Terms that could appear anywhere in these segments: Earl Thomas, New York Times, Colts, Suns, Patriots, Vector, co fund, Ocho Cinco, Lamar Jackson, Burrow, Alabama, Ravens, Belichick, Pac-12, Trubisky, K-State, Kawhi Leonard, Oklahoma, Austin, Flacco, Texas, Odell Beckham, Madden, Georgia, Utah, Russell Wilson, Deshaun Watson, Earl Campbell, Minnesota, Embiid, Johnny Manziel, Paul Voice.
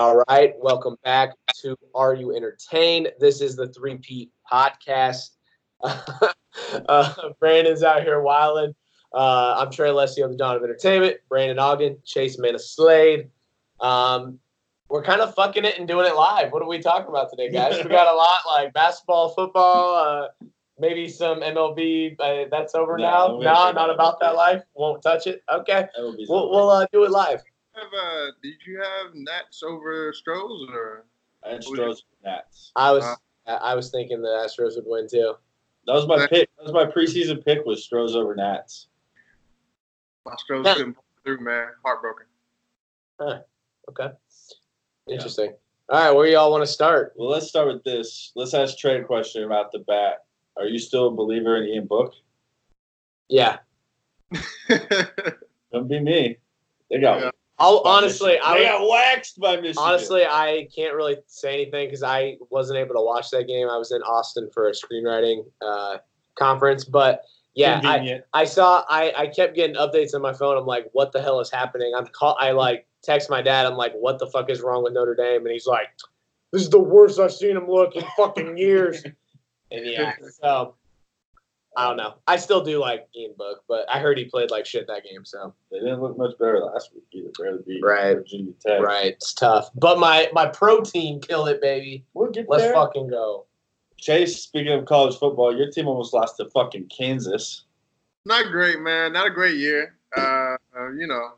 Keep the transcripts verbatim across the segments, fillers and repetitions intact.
All right, welcome back to Are You Entertained? This is the three-peat podcast. uh, Brandon's out here wilding. Uh, I'm Trey Leslie of the Dawn of Entertainment, Brandon Ogden, Chase Manna-Slade. Um, we're kind of fucking it and doing it live. What are we talking about today, guys? We got a lot, like basketball, football, uh, maybe some M L B. Uh, that's over no, now. No, not about that life. Won't touch it. Okay. We'll, we'll uh, do it live. Have, uh, did you have Nats over Astros or? I had Astros Nats. I was uh, I was thinking the Astros would win too. That was my pick. That was my preseason pick was Astros over Nats. My Astros yeah. didn't pull through, man. Heartbroken. Huh. Okay. Interesting. Yeah. All right, where y'all want to start? Well, let's start with this. Let's ask Trey a question about the bat. Are you still a believer in Ian Book? Yeah. Don't be me. They got. Yeah. I'll, honestly, I was, got waxed by Michigan. Honestly, I can't really say anything because I wasn't able to watch that game. I was in Austin for a screenwriting uh, conference. But, yeah, I, I saw I, – I kept getting updates on my phone. I'm like, what the hell is happening? I'm call, I, like, text my dad. I'm like, what the fuck is wrong with Notre Dame? And he's like, this is the worst I've seen him look in fucking years. And, yeah, so – I don't know. I still do like Ian Book, but I heard he played like shit that game. So they didn't look much better last week either. Barely beat right. Virginia Tech. Right, it's tough. But my my pro team killed it, baby. We'll get Let's there. fucking go. Chase, speaking of college football, your team almost lost to fucking Kansas. Not great, man. Not a great year. Uh, uh, you know,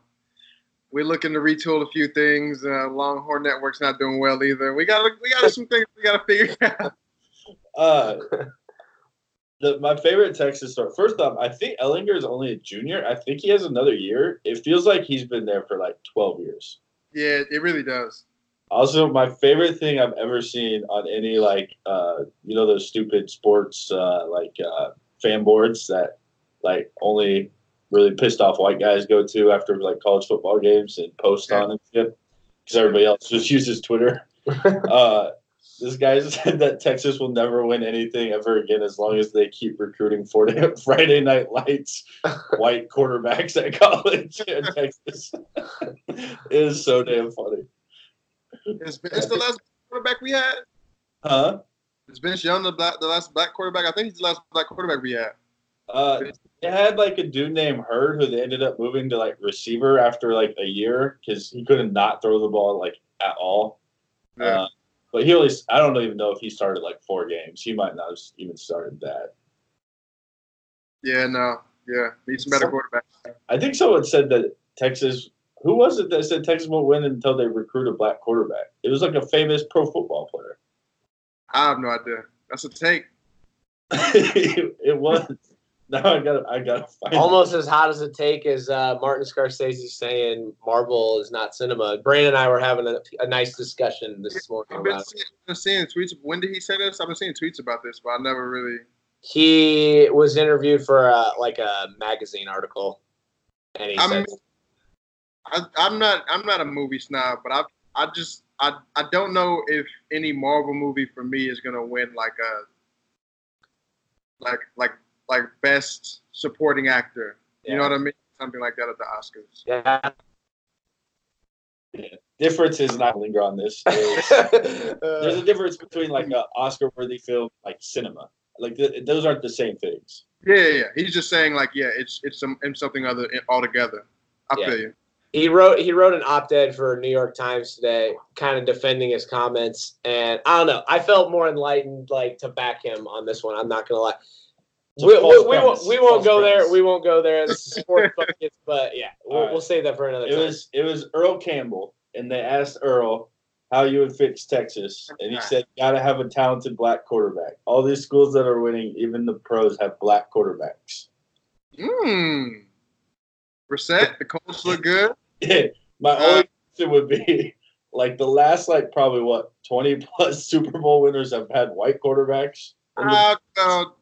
we're looking to retool a few things. Uh, Longhorn Network's not doing well either. We got we got some things we got to figure out. Uh. The, my favorite Texas story. First off, I think Ellinger is only a junior. I think he has another year. It feels like he's been there for like twelve years. Yeah, it really does. Also, my favorite thing I've ever seen on any like, uh, you know, those stupid sports uh, like uh, fan boards that like only really pissed off white guys go to after like college football games and post yeah. on and shit because everybody else just uses Twitter. uh, This guy said that Texas will never win anything ever again as long as they keep recruiting Friday Night Lights white quarterbacks at college in Texas. It is so damn funny. Is Bench the last quarterback we had? Huh? Is Bench Young the, black, the last black quarterback? I think he's the last black quarterback we had. Uh, they had like a dude named Heard who they ended up moving to like receiver after like a year because he couldn't not throw the ball like at all. Yeah. Uh, But he always, I don't even know if he started like four games. He might not have even started that. Yeah, no. Yeah. Need some better quarterbacks. I think someone said that Texas, who was it that said Texas won't win until they recruit a black quarterback? It was like a famous pro football player. I have no idea. That's a take. it, it was. Now I gotta, I gotta find Almost it. As hot as a take as uh, Martin Scorsese saying Marvel is not cinema. Brandon and I were having a, a nice discussion this morning. I've been, about seeing, I've been seeing tweets. When did he say this? I've been seeing tweets about this, but I never really. He was interviewed for a, like a magazine article, and he I said, mean, I, "I'm not, I'm not a movie snob, but I, I just, I, I don't know if any Marvel movie for me is gonna win like a, like, like." like best supporting actor. You yeah. know what I mean? Something like that at the Oscars. Yeah. yeah. Difference is not linger on this. There's, there's a difference between like an Oscar-worthy film, like cinema. Like th- those aren't the same things. Yeah, yeah, yeah. He's just saying like, yeah, it's it's some it's something other altogether. I yeah. feel you. He wrote he wrote an op-ed for New York Times today, kind of defending his comments. And I don't know. I felt more enlightened like to back him on this one. I'm not gonna lie. We, we, we won't, we won't go premise. there. We won't go there. This is sports buckets, but yeah, we'll, right. we'll save that for another time. It was, it was Earl Campbell, and they asked Earl how you would fix Texas, and he said, "Gotta have a talented black quarterback. All these schools that are winning, even the pros, have black quarterbacks." Hmm. Brissett, the Colts look good. Yeah. My uh, only question would be like the last, like probably what twenty plus Super Bowl winners have had white quarterbacks. Uh, no.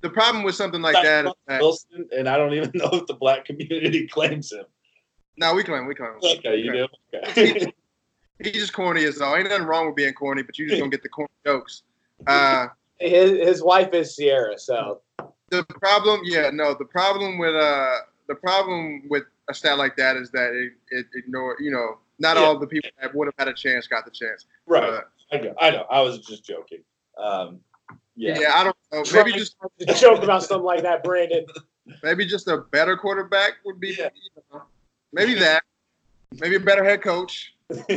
The problem with something like that is that Wilson, and I don't even know if the black community claims him. No, we claim, we claim. Him. Okay, you do. Okay. He's just corny as all. Ain't nothing wrong with being corny, but you just don't get the corny jokes. Uh, his his wife is Sierra, so the problem, yeah, no, the problem with uh, the problem with a stat like that is that it, it ignore, you know, Not yeah. all the people that would have had a chance got the chance. Right. Uh, I know. I know. I was just joking. Um, yeah. Yeah, I don't know. Maybe just a joke about something like that, Brandon. Maybe just a better quarterback would be yeah. you know, maybe that. Maybe a better head coach. no,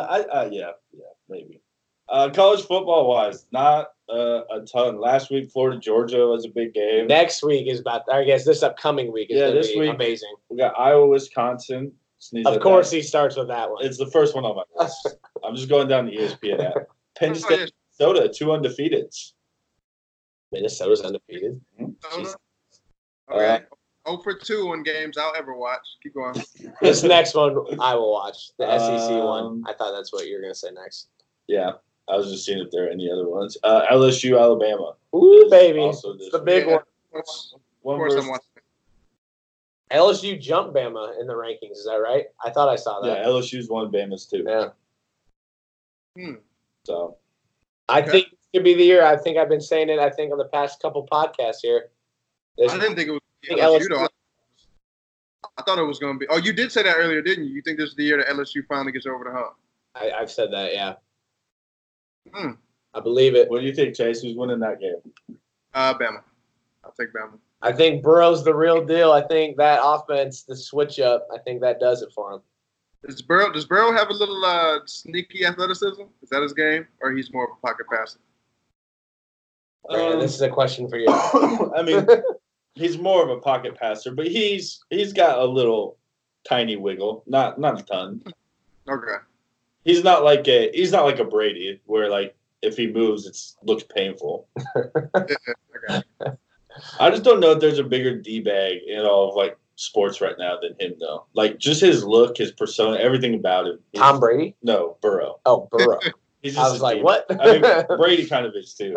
I uh, yeah, yeah, maybe. Uh, college football wise, not uh, a ton. Last week, Florida Georgia was a big game. Next week is about. I guess this upcoming week is yeah, this be week, amazing. We got Iowa, Wisconsin. Sneeze of course, that. He starts with that one. It's the first one on my list. I'm just going down the E S P N app. Penn State, Minnesota, two undefeateds. Minnesota's undefeated. Minnesota? All right. oh for two on games I'll ever watch. Keep going. This next one I will watch. The um, S E C one. I thought that's what you were going to say next. Yeah. I was just seeing if there are any other ones. Uh, L S U, Alabama. Ooh, baby. The big yeah. one. One, one. Of course verse. I'm watching. L S U jumped Bama in the rankings. Is that right? I thought I saw that. Yeah, L S U's won Bama's too. Yeah. Hmm. So. I okay. think it could be the year. I think I've been saying it, I think, on the past couple podcasts here. There's I didn't think it was I L S U. L S U I thought it was going to be. Oh, you did say that earlier, didn't you? You think this is the year that L S U finally gets over the hump? I, I've said that, yeah. Hmm. I believe it. What do you think, Chase? Who's winning that game? Uh, Bama. I'll take Bama. I think Burrow's the real deal. I think that offense, the switch up, I think that does it for him. Does Burrow, does Burrow have a little uh, sneaky athleticism? Is that his game? Or he's more of a pocket passer? Um, this is a question for you. I mean, he's more of a pocket passer, but he's he's got a little tiny wiggle. Not not a ton. Okay. He's not like a he's not like a Brady where like if he moves it looks painful. Okay. I just don't know if there's a bigger D-bag in all of, like, sports right now than him, though. Like, just his look, his persona, everything about him. Tom Brady? No, Burrow. Oh, Burrow. He's just I was like, D-bag. What? I mean, Brady kind of is, too.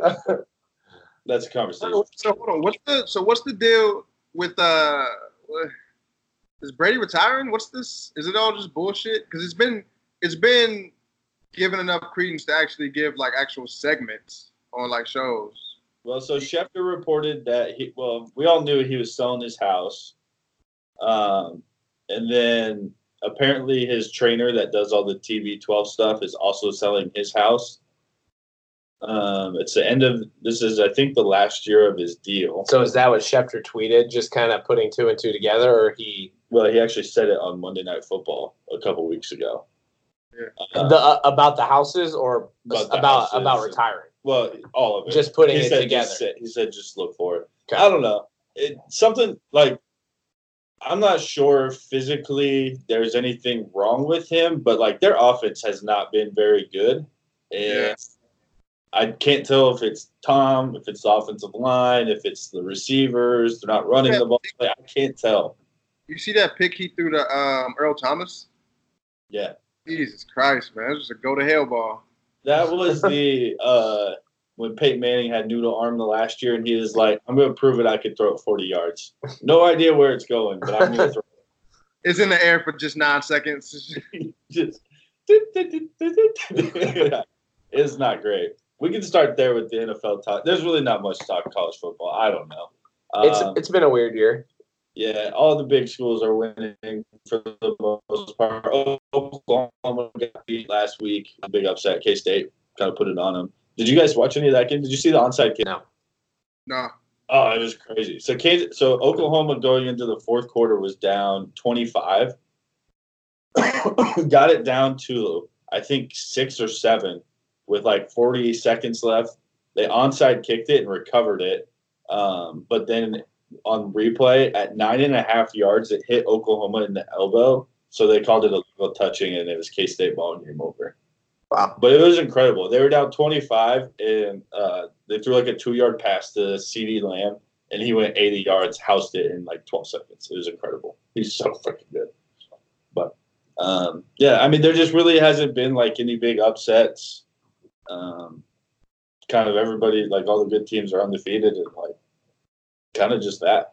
That's a conversation. So, hold on. What's the, so, what's the deal with uh, – is Brady retiring? What's this? Is it all just bullshit? Because it's been, it's been given enough credence to actually give, like, actual segments on, like, shows. Well, so Schefter reported that he, well, we all knew he was selling his house. Um, and then apparently his trainer that does all the T V twelve stuff is also selling his house. Um, it's the end of, this is, I think, the last year of his deal. So is that what Schefter tweeted, just kind of putting two and two together? Or he? Well, he actually said it on Monday Night Football a couple weeks ago. Yeah. Uh, the, uh, about the houses or about about, houses about retiring? And, well, all of it. Just putting he it said, together. Just, he said, just look for it. Okay. I don't know. It, something like, I'm not sure physically there's anything wrong with him, but like their offense has not been very good. And yeah. I can't tell if it's Tom, if it's the offensive line, if it's the receivers. They're not running the ball. Like, I can't tell. You see that pick he threw to um, Earl Thomas? Yeah. Jesus Christ, man. It was just a go to hell ball. That was the uh, when Peyton Manning had noodle arm the last year, and he was like, "I'm going to prove it. I could throw it forty yards. No idea where it's going, but I'm going to throw it." It's in the air for just nine seconds. Just it's not great. We can start there with the N F L talk. There's really not much to talk college football. I don't know. Um, it's it's been a weird year. Yeah, all the big schools are winning for the most part. Oklahoma got beat last week. A big upset. K-State kind of put it on them. Did you guys watch any of that game? Did you see the onside kick? No. No. Oh, it was crazy. So, K- so Oklahoma going into the fourth quarter was down twenty-five. Got it down to, I think, six or seven with like forty seconds left. They onside kicked it and recovered it. Um, but then – on replay at nine and a half yards, it hit Oklahoma in the elbow, so they called it a legal touching, and it was K-State ball game over. Wow! But it was incredible. They were down twenty-five, and uh, they threw like a two-yard pass to CeeDee Lamb, and he went eighty yards, housed it in like twelve seconds. It was incredible. He's so freaking good. But um, yeah, I mean, there just really hasn't been like any big upsets. Um, kind of everybody, like all the good teams, are undefeated, and like. Kind of just that.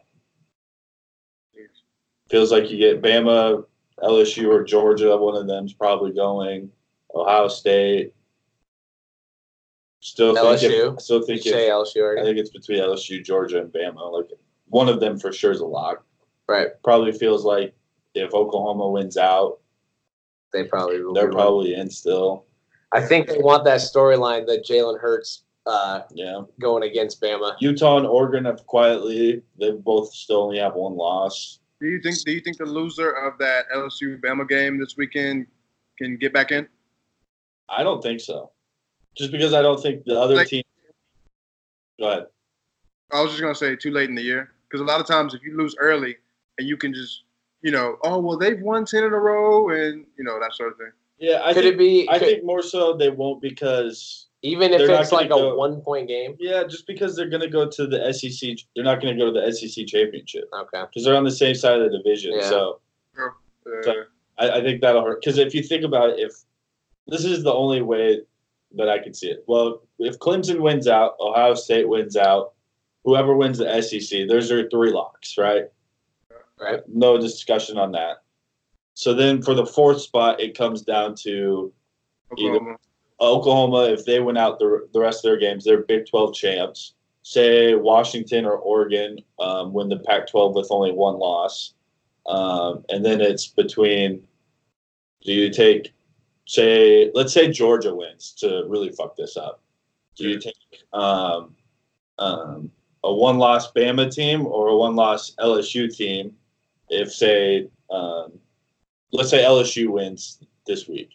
Feels like you get Bama, L S U, or Georgia. One of them's probably going. Ohio State. Still L S U. Think it, still think say L S U already. I think it's between L S U, Georgia, and Bama. Like one of them for sure is a lock. Right. Probably feels like if Oklahoma wins out, they probably will. They're probably in still. I think they want that storyline that Jalen Hurts uh, yeah. going against Bama. Utah and Oregon have quietly, they both still only have one loss. Do you think, do you think the loser of that L S U-Bama game this weekend can get back in? I don't think so. Just because I don't think the other like, team – go ahead. I was just going to say too late in the year because a lot of times if you lose early and you can just, you know, oh, well, they've won ten in a row and, you know, that sort of thing. Yeah, I, could think, it be, I could, think more so they won't because – even if it's like go, a one-point game? Yeah, just because they're going to go to the S E C – they're not going to go to the S E C championship. Okay. Because they're on the same side of the division. Yeah. So, uh, so I, I think that'll hurt because if you think about it, if – this is the only way – but I could see it. Well, if Clemson wins out, Ohio State wins out, whoever wins the S E C, those are three locks, right? Right. No discussion on that. So then for the fourth spot, it comes down to Oklahoma. Either Oklahoma, if they win out the, the rest of their games, they're Big twelve champs. Say Washington or Oregon um, win the Pac twelve with only one loss. Um, and then it's between do you take – Say, let's say Georgia wins to really fuck this up. Do you take um, um, a one-loss Bama team or a one-loss L S U team? If say, um, let's say L S U wins this week,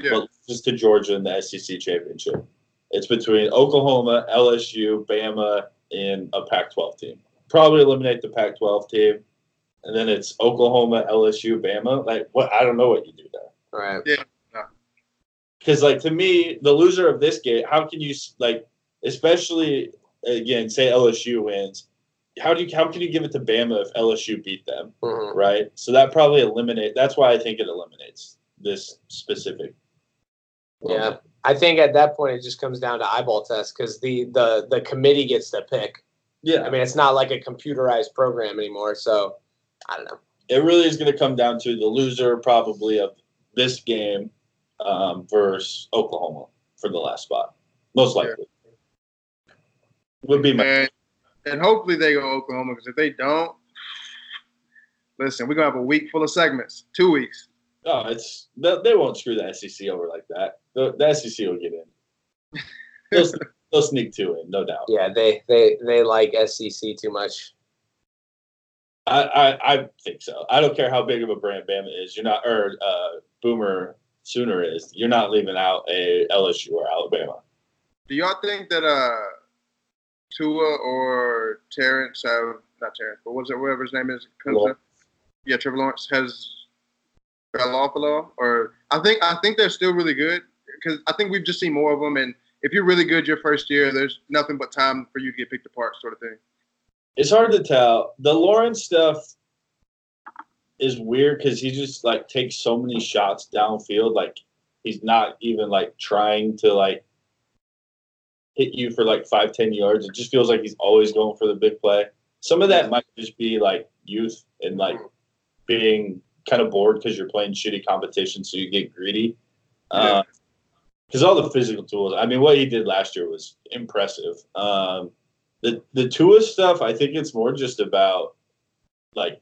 yeah. Well, just to Georgia in the S E C championship. It's between Oklahoma, L S U, Bama, and a Pac twelve team. Probably eliminate the Pac twelve team, and then it's Oklahoma, L S U, Bama. Like, what? I don't know what you do there. Right. Yeah. Because, like, to me, the loser of this game, how can you, like, especially, again, say L S U wins, how do you, how can you give it to Bama if L S U beat them, mm-hmm. right? So that probably eliminates, that's why I think it eliminates this specific. Yeah, moment. I think at that point it just comes down to eyeball test because the, the, the committee gets to pick. Yeah. I mean, it's not like a computerized program anymore, so I don't know. It really is going to come down to the loser probably of this game. Um, versus Oklahoma for the last spot, most likely. Yeah. Would be my and, and hopefully they go Oklahoma because if they don't, listen, we're gonna have a week full of segments, two weeks. Oh, it's they, they won't screw the S E C over like that. The, the S E C will get in. They'll, they'll sneak two in, no doubt. Yeah, they they they like S E C too much. I, I I think so. I don't care how big of a brand Bama is. You're not or uh, Boomer. Sooner is you're not leaving out a L S U or Alabama. Do y'all think that uh, Tua or Terrence, uh, not Terrence, but what's it, whatever his name is, comes up? Yeah, Trevor Lawrence has fell off a lot, or I think I think they're still really good because I think we've just seen more of them. And if you're really good your first year, there's nothing but time for you to get picked apart, sort of thing. It's hard to tell. The Lawrence stuff is weird because he just like takes so many shots downfield, like he's not even like trying to like hit you for like five, ten yards. It just feels like he's always going for the big play. Some of that might just be like youth and like being kind of bored because you're playing shitty competition, so you get greedy. Because uh, all the physical tools, I mean, what he did last year was impressive. Um, the the Tua stuff, I think it's more just about like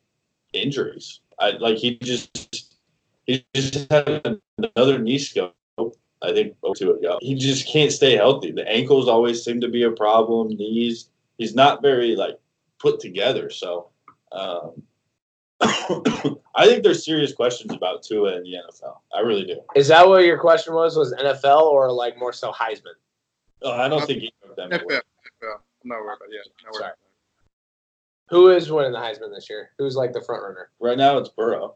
injuries. I, like he just he just had another knee scope. I think two ago. He just can't stay healthy. The ankles always seem to be a problem. Knees. He's not very like put together. So um, I think there's serious questions about Tua in the N F L. I really do. Is that what your question was? Was N F L or like more so Heisman? Oh, I don't I'm, think either of them. N F L. I'm not worried about it. Yeah, sorry. Who is winning the Heisman this year? Who's like the front runner? Right now it's Burrow,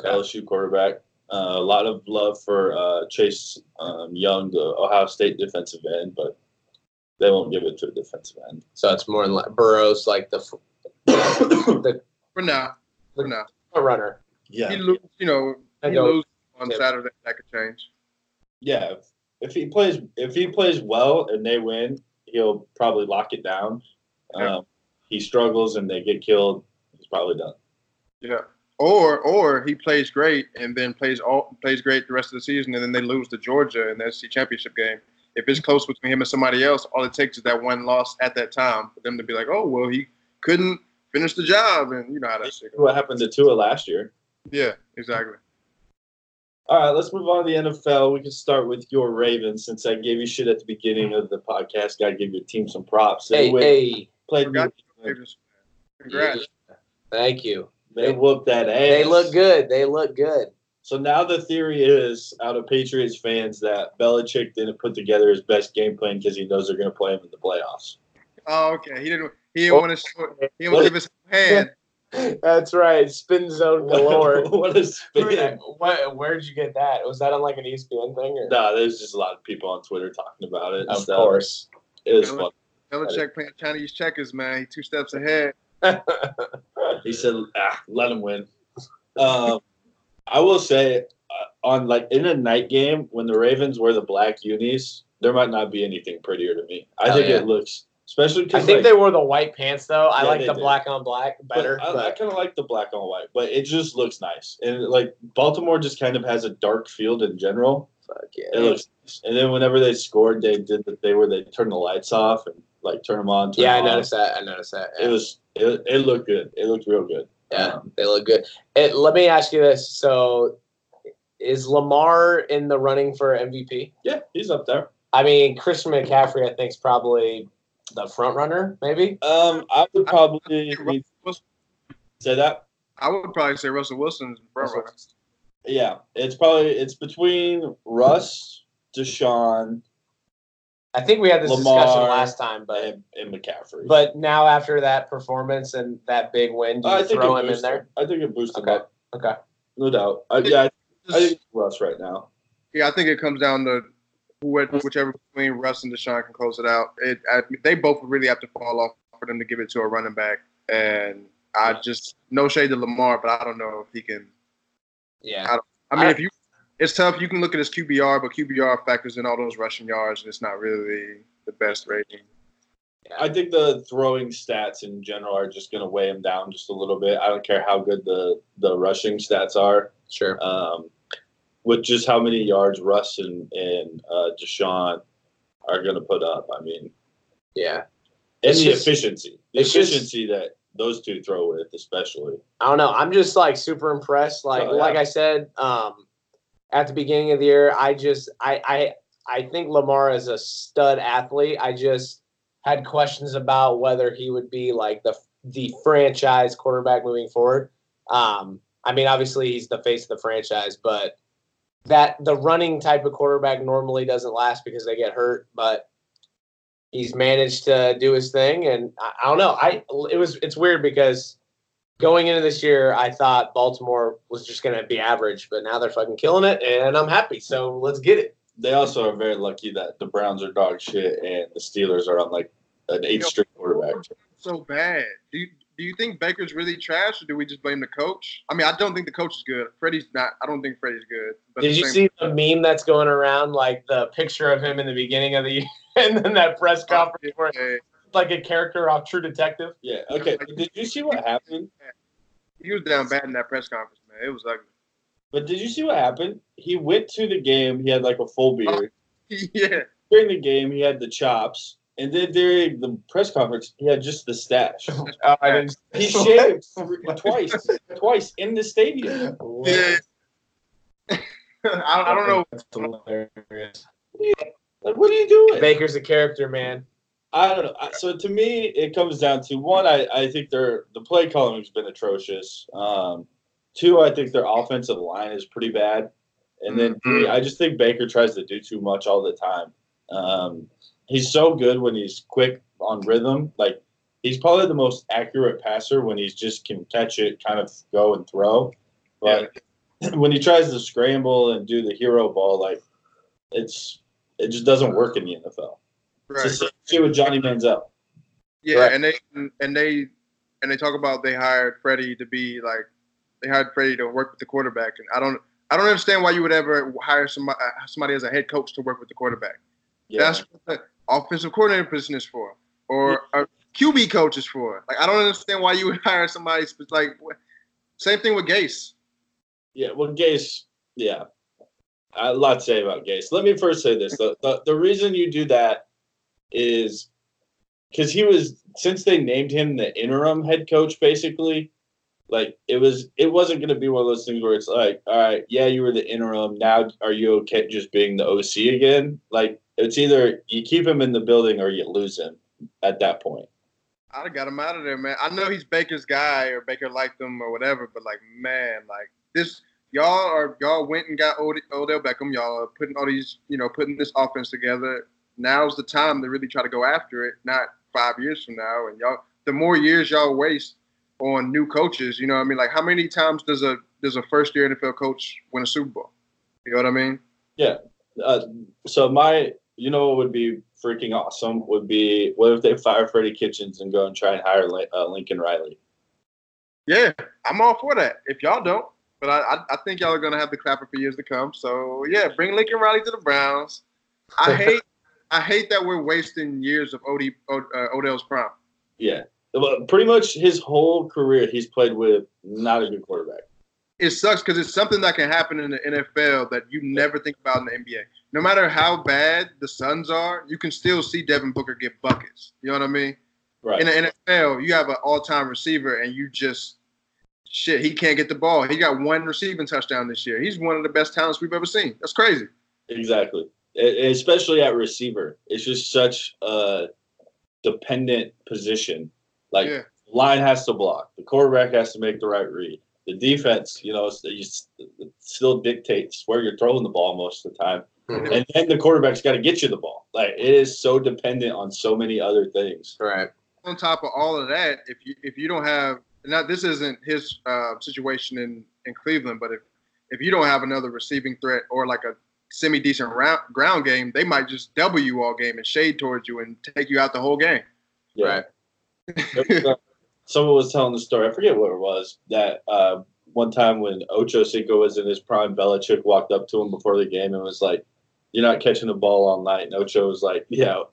okay. L S U quarterback. Uh, a lot of love for uh, Chase um, Young, the Ohio State defensive end, but they won't give it to a defensive end. So it's more like Burrow's like the the for now, for now front runner. Yeah, he lose, you know, he loses on yeah. Saturday. That could change. Yeah, if, if he plays, if he plays well and they win, he'll probably lock it down. Yeah. Um, he struggles and they get killed, he's probably done. Yeah. Or or he plays great and then plays all plays great the rest of the season and then they lose to Georgia in the S E C championship game. If it's close between him and somebody else, all it takes is that one loss at that time for them to be like, oh, well, he couldn't finish the job. And you know how that shit goes. What happened to Tua last year. Yeah, exactly. All right, let's move on to the N F L. We can start with your Ravens, since I gave you shit at the beginning of the podcast. Got to give your team some props. Hey, hey. Played new- Ravens. Congrats. Yeah. Thank you. They, they whooped that ass. They look good. They look good. So now the theory is, out of Patriots fans, that Belichick didn't put together his best game plan because he knows they're going to play him in the playoffs. Oh, okay. He didn't He didn't oh. want to He didn't give his hand. That's right, spin zone galore. What a spin! What, where did you get that? Was that on like an E S P N thing? Or? No, there's just a lot of people on Twitter talking about it. Of so course, it was Bel- fun. Belichick playing Chinese checkers, man. He two steps ahead. He said, ah, "Let him win." Um, I will say, uh, on like in a night game when the Ravens wear the black unis, there might not be anything prettier to me. I oh, think yeah. it looks. Especially I think like, they wore the white pants, though. I yeah, like the did. black on black better. But I, but. I kind of like the black on white, but it just looks nice. And, like, Baltimore just kind of has a dark field in general. Fuck yeah. It looks nice. And then whenever they scored, they did the thing where they turned the lights off and, like, turn them on. Turn yeah, them I noticed on. that. I noticed that. Yeah. It was it, it looked good. It looked real good. Yeah, um, they look good. It, let me ask you this. So, is Lamar in the running for M V P? Yeah, he's up there. I mean, Christian McCaffrey, I think, is probably – the front runner, maybe? Um, I would probably I would say, say that. I would probably say Russell Wilson's front runner. Yeah, it's probably it's between Russ, Deshaun. I think we had this Lamar, discussion last time, but and, and McCaffrey. But now after that performance and that big win, do you uh, throw him in there? I think it boosted. Okay, him. okay, no doubt. I, yeah, I, I think it's Russ right now. Yeah, I think it comes down to. Whichever between Russ and Deshaun can close it out. It I, they both really have to fall off for them to give it to a running back. And I just no shade to Lamar, but I don't know if he can. Yeah, I, don't, I mean, I, if you, it's tough. You can look at his Q B R, but Q B R factors in all those rushing yards, and it's not really the best rating. I think the throwing stats in general are just going to weigh him down just a little bit. I don't care how good the the rushing stats are. Sure. Um, With just how many yards Russ and, and uh, Deshaun are going to put up. I mean, yeah. And it's the just, efficiency. The efficiency just, that those two throw with, especially. I don't know. I'm just, like, super impressed. Like oh, yeah. like I said, um, at the beginning of the year, I just I, – I, I think Lamar is a stud athlete. I just had questions about whether he would be, like, the the franchise quarterback moving forward. Um, I mean, obviously, he's the face of the franchise, but – that the running type of quarterback normally doesn't last because they get hurt, but he's managed to do his thing. And I, I don't know. I it was it's weird because going into this year, I thought Baltimore was just going to be average, but now they're fucking killing it, and I'm happy. So let's get it. They also are very lucky that the Browns are dog shit and the Steelers are on like an eighth string quarterback. So bad. Do you, do you think Baker's really trash, or do we just blame the coach? I mean, I don't think the coach is good. Freddie's not. I don't think Freddie's good. But Did you see the meme that's going around, like the picture of him in the beginning of the year and then that press conference where it's like a character off True Detective? Yeah, okay. Did you see what happened? He was down bad in that press conference, man. It was ugly. But did you see what happened? He went to the game. He had like a full beard. Oh, yeah. During the game, he had the chops. And then during the press conference, he had just the stash. Uh, I mean, he shaved twice, twice in the stadium. Yeah. I, I don't know. That's hilarious. Like, what are you doing? Baker's a character, man. I don't know. So to me, it comes down to one. I, I think their the play calling has been atrocious. Um, two, I think their offensive line is pretty bad. And then three, I just think Baker tries to do too much all the time. Um, He's so good when he's quick on rhythm. Like, he's probably the most accurate passer when he just can catch it, kind of go and throw. But yeah. When he tries to scramble and do the hero ball, like, it's it just doesn't work in the N F L. Right. It's the same shit with Johnny Manziel. Yeah, right. and they and they and they talk about they hired Freddie to be like they hired Freddie to work with the quarterback, and I don't I don't understand why you would ever hire somebody somebody as a head coach to work with the quarterback. Yeah. That's what offensive coordinator position is for, or a Q B coach is for. Like, I don't understand why you would hire somebody. Like, same thing with Gase. Yeah, well, Gase. Yeah, I have a lot to say about Gase. Let me first say this: the the, the reason you do that is because he was since they named him the interim head coach. Basically, Like, it was, it wasn't going to be one of those things where it's like, all right, yeah, you were the interim. Now, are you okay just being the O C again? Like, it's either you keep him in the building or you lose him at that point. I'd have got him out of there, man. I know he's Baker's guy or Baker liked him or whatever, but, like, man, like, this – y'all are y'all went and got Od- Odell Beckham. Y'all are putting all these – you know, putting this offense together. Now's the time to really try to go after it, not five years from now. And y'all – the more years y'all waste on new coaches, you know what I mean? Like, how many times does a does a first-year N F L coach win a Super Bowl? You know what I mean? Yeah. Uh, so my – you know what would be – freaking awesome would be what if they fire Freddie Kitchens and go and try and hire uh, Lincoln Riley? Yeah, I'm all for that. If y'all don't, but I, I, I think y'all are gonna have the clapper for years to come. So yeah, bring Lincoln Riley to the Browns. I hate, I hate that we're wasting years of Od, uh, Odell's prime. Yeah, pretty much his whole career he's played with not a good quarterback. It sucks because it's something that can happen in the N F L that you never think about in the N B A. No matter how bad the Suns are, you can still see Devin Booker get buckets. You know what I mean? Right. In the N F L, you have an all-time receiver, and you just – shit, he can't get the ball. He got one receiving touchdown this year. He's one of the best talents we've ever seen. That's crazy. Exactly. Especially at receiver. It's just such a dependent position. Like, yeah. Line has to block. The quarterback has to make the right read. The defense, you know, it still dictates where you're throwing the ball most of the time. Mm-hmm. And then the quarterback's got to get you the ball. Like, it is so dependent on so many other things. Right. On top of all of that, if you if you don't have – now, this isn't his uh, situation in, in Cleveland, but if, if you don't have another receiving threat or, like, a semi-decent round, ground game, they might just double you all game and shade towards you and take you out the whole game. Yeah. Right. Someone was telling the story, I forget what it was, that uh, one time when Ocho Cinco was in his prime, Belichick walked up to him before the game and was like, "You're not catching the ball all night." And Ocho was like, "Yeah,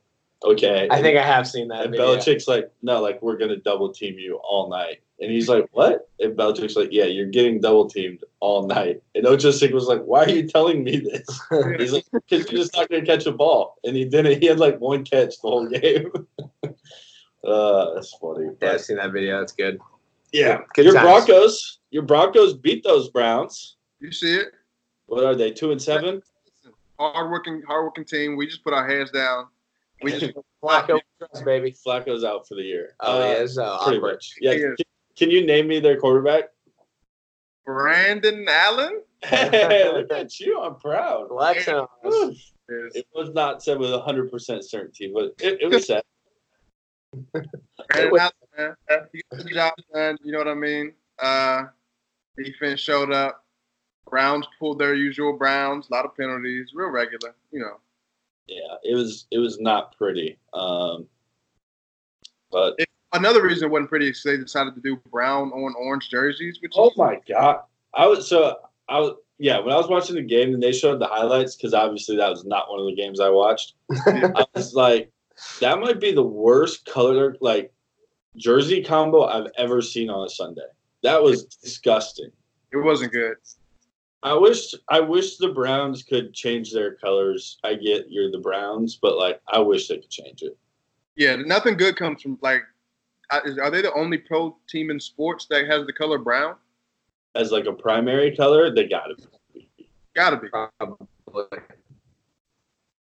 okay." I and, think I have seen that. And video. Belichick's like, "No, like, we're going to double team you all night." And he's like, "What?" And Belichick's like, "Yeah, you're getting double teamed all night." And Ocho Cinco was like, "Why are you telling me this?" He's like, "Because you're just not going to catch a ball." And he didn't. He had like one catch the whole game. Uh, that's funny. Yeah, I've seen that video. That's good. Yeah. Good, good your times. Broncos. Your Broncos beat those Browns. You see it? What are they, two and seven? Hard working, hard working team. We just put our heads down. We just Flacco, baby. Flacco's out for the year. Oh, uh, yeah, it's uh, pretty awkward. Much. Yeah. Can, can you name me their quarterback? Brandon Allen. Hey, look at you! I'm proud. Flex on us. It was not said with one hundred percent certainty, but it, it was said. Out, man. He got the job done, you know what I mean? Uh, defense showed up. Browns pulled their usual Browns. A lot of penalties, real regular, you know. Yeah, it was it was not pretty. Um, but it, another reason it wasn't pretty is they decided to do brown on orange jerseys. Which oh my god! I was so I was yeah when I was watching the game and they showed the highlights because obviously that was not one of the games I watched. I was like, that might be the worst color, like, jersey combo I've ever seen on a Sunday. That was disgusting. It wasn't good. I wish I wish the Browns could change their colors. I get you're the Browns, but, like, I wish they could change it. Yeah, nothing good comes from, like, are they the only pro team in sports that has the color brown? As, like, a primary color? They gotta be. Gotta be. Probably.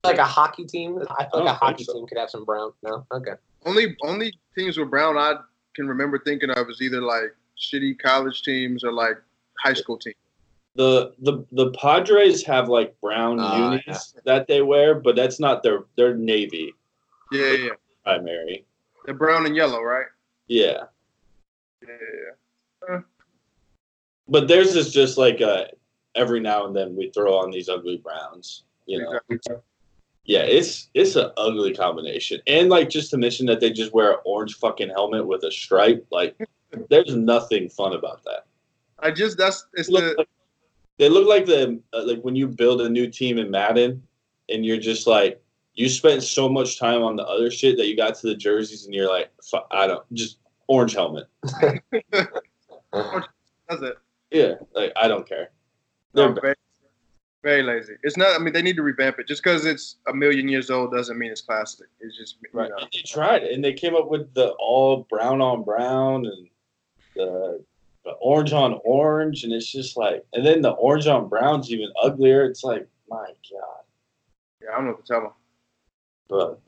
Like a hockey team, I feel like I a hockey so. team could have some brown. No, okay. Only only teams with brown I can remember thinking of is either like shitty college teams or like high school teams. The the the Padres have like brown uh, unis yeah. that they wear, but that's not their their navy. Yeah, yeah. Primary. They're brown and yellow, right? Yeah. Yeah. Uh. But theirs is just like a every now and then we throw on these ugly browns, you know. Exactly. Yeah, it's it's an ugly combination. And, like, just to mention that they just wear an orange fucking helmet with a stripe. Like, there's nothing fun about that. I just – that's – it's look, the like, they look like the uh, like when you build a new team in Madden and you're just, like, you spent so much time on the other shit that you got to the jerseys and you're like, F- I don't – just orange helmet. That's it. Yeah, like, I don't care. They're no, very lazy. It's not. I mean, they need to revamp it. Just because it's a million years old doesn't mean it's classic. It's just right. You know. They tried, and they came up with the all brown on brown, and the but orange on orange, and it's just like, and then the orange on brown's even uglier. It's like, my God. Yeah, I don't know what to tell them. But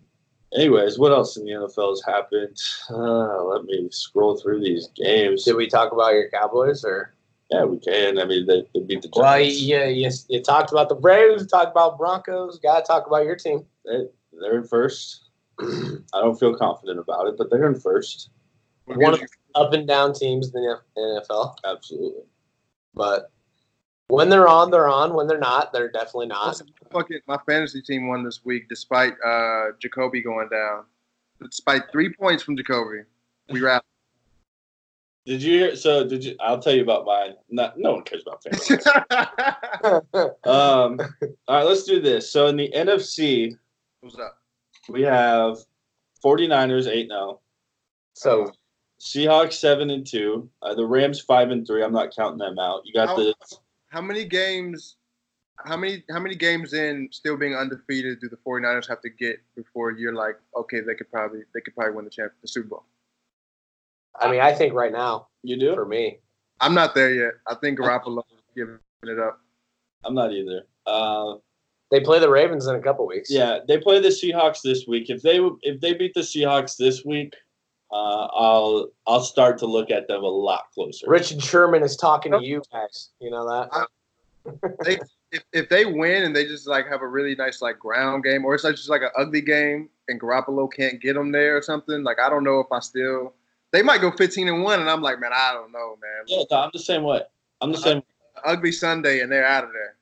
anyways, what else in the N F L has happened? Uh, let me scroll through these games. Did we talk about your Cowboys or? Yeah, we can. I mean, they, they beat the Giants. Well, yeah, you, you talked about the Braves, talked about Broncos. Got to talk about your team. They, they're in first. I don't feel confident about it, but they're in first. One of the up and down teams in the N F L. Absolutely. But when they're on, they're on. When they're not, they're definitely not. Fucking, my fantasy team won this week despite uh, Jacoby going down. Despite three points from Jacoby, we wrapped. Did you hear? So did you? I'll tell you about mine. Not, no one cares about fantasy. um, all right, let's do this. So in the N F C, what's up? We have forty-niners eight and oh. So uh, Seahawks seven and two. Uh, the Rams five and three. I'm not counting them out. You got how, the How many games how many how many games in still being undefeated do the forty-niners have to get before you're like, okay, they could probably they could probably win the champ the Super Bowl? I mean, I think right now. You do? For me. I'm not there yet. I think Garoppolo is giving it up. I'm not either. Uh, they play the Ravens in a couple weeks. Yeah, they play the Seahawks this week. If they if they beat the Seahawks this week, uh, I'll I'll start to look at them a lot closer. Richard Sherman is talking to you guys. You know that? I, they, if if they win and they just like have a really nice like ground game, or it's like just like an ugly game and Garoppolo can't get them there or something, like I don't know if I still. They might go fifteen and one, and I'm like, man, I don't know, man. Yeah, no, I'm the same way. I'm the same. Ugly Sunday, and they're out of there.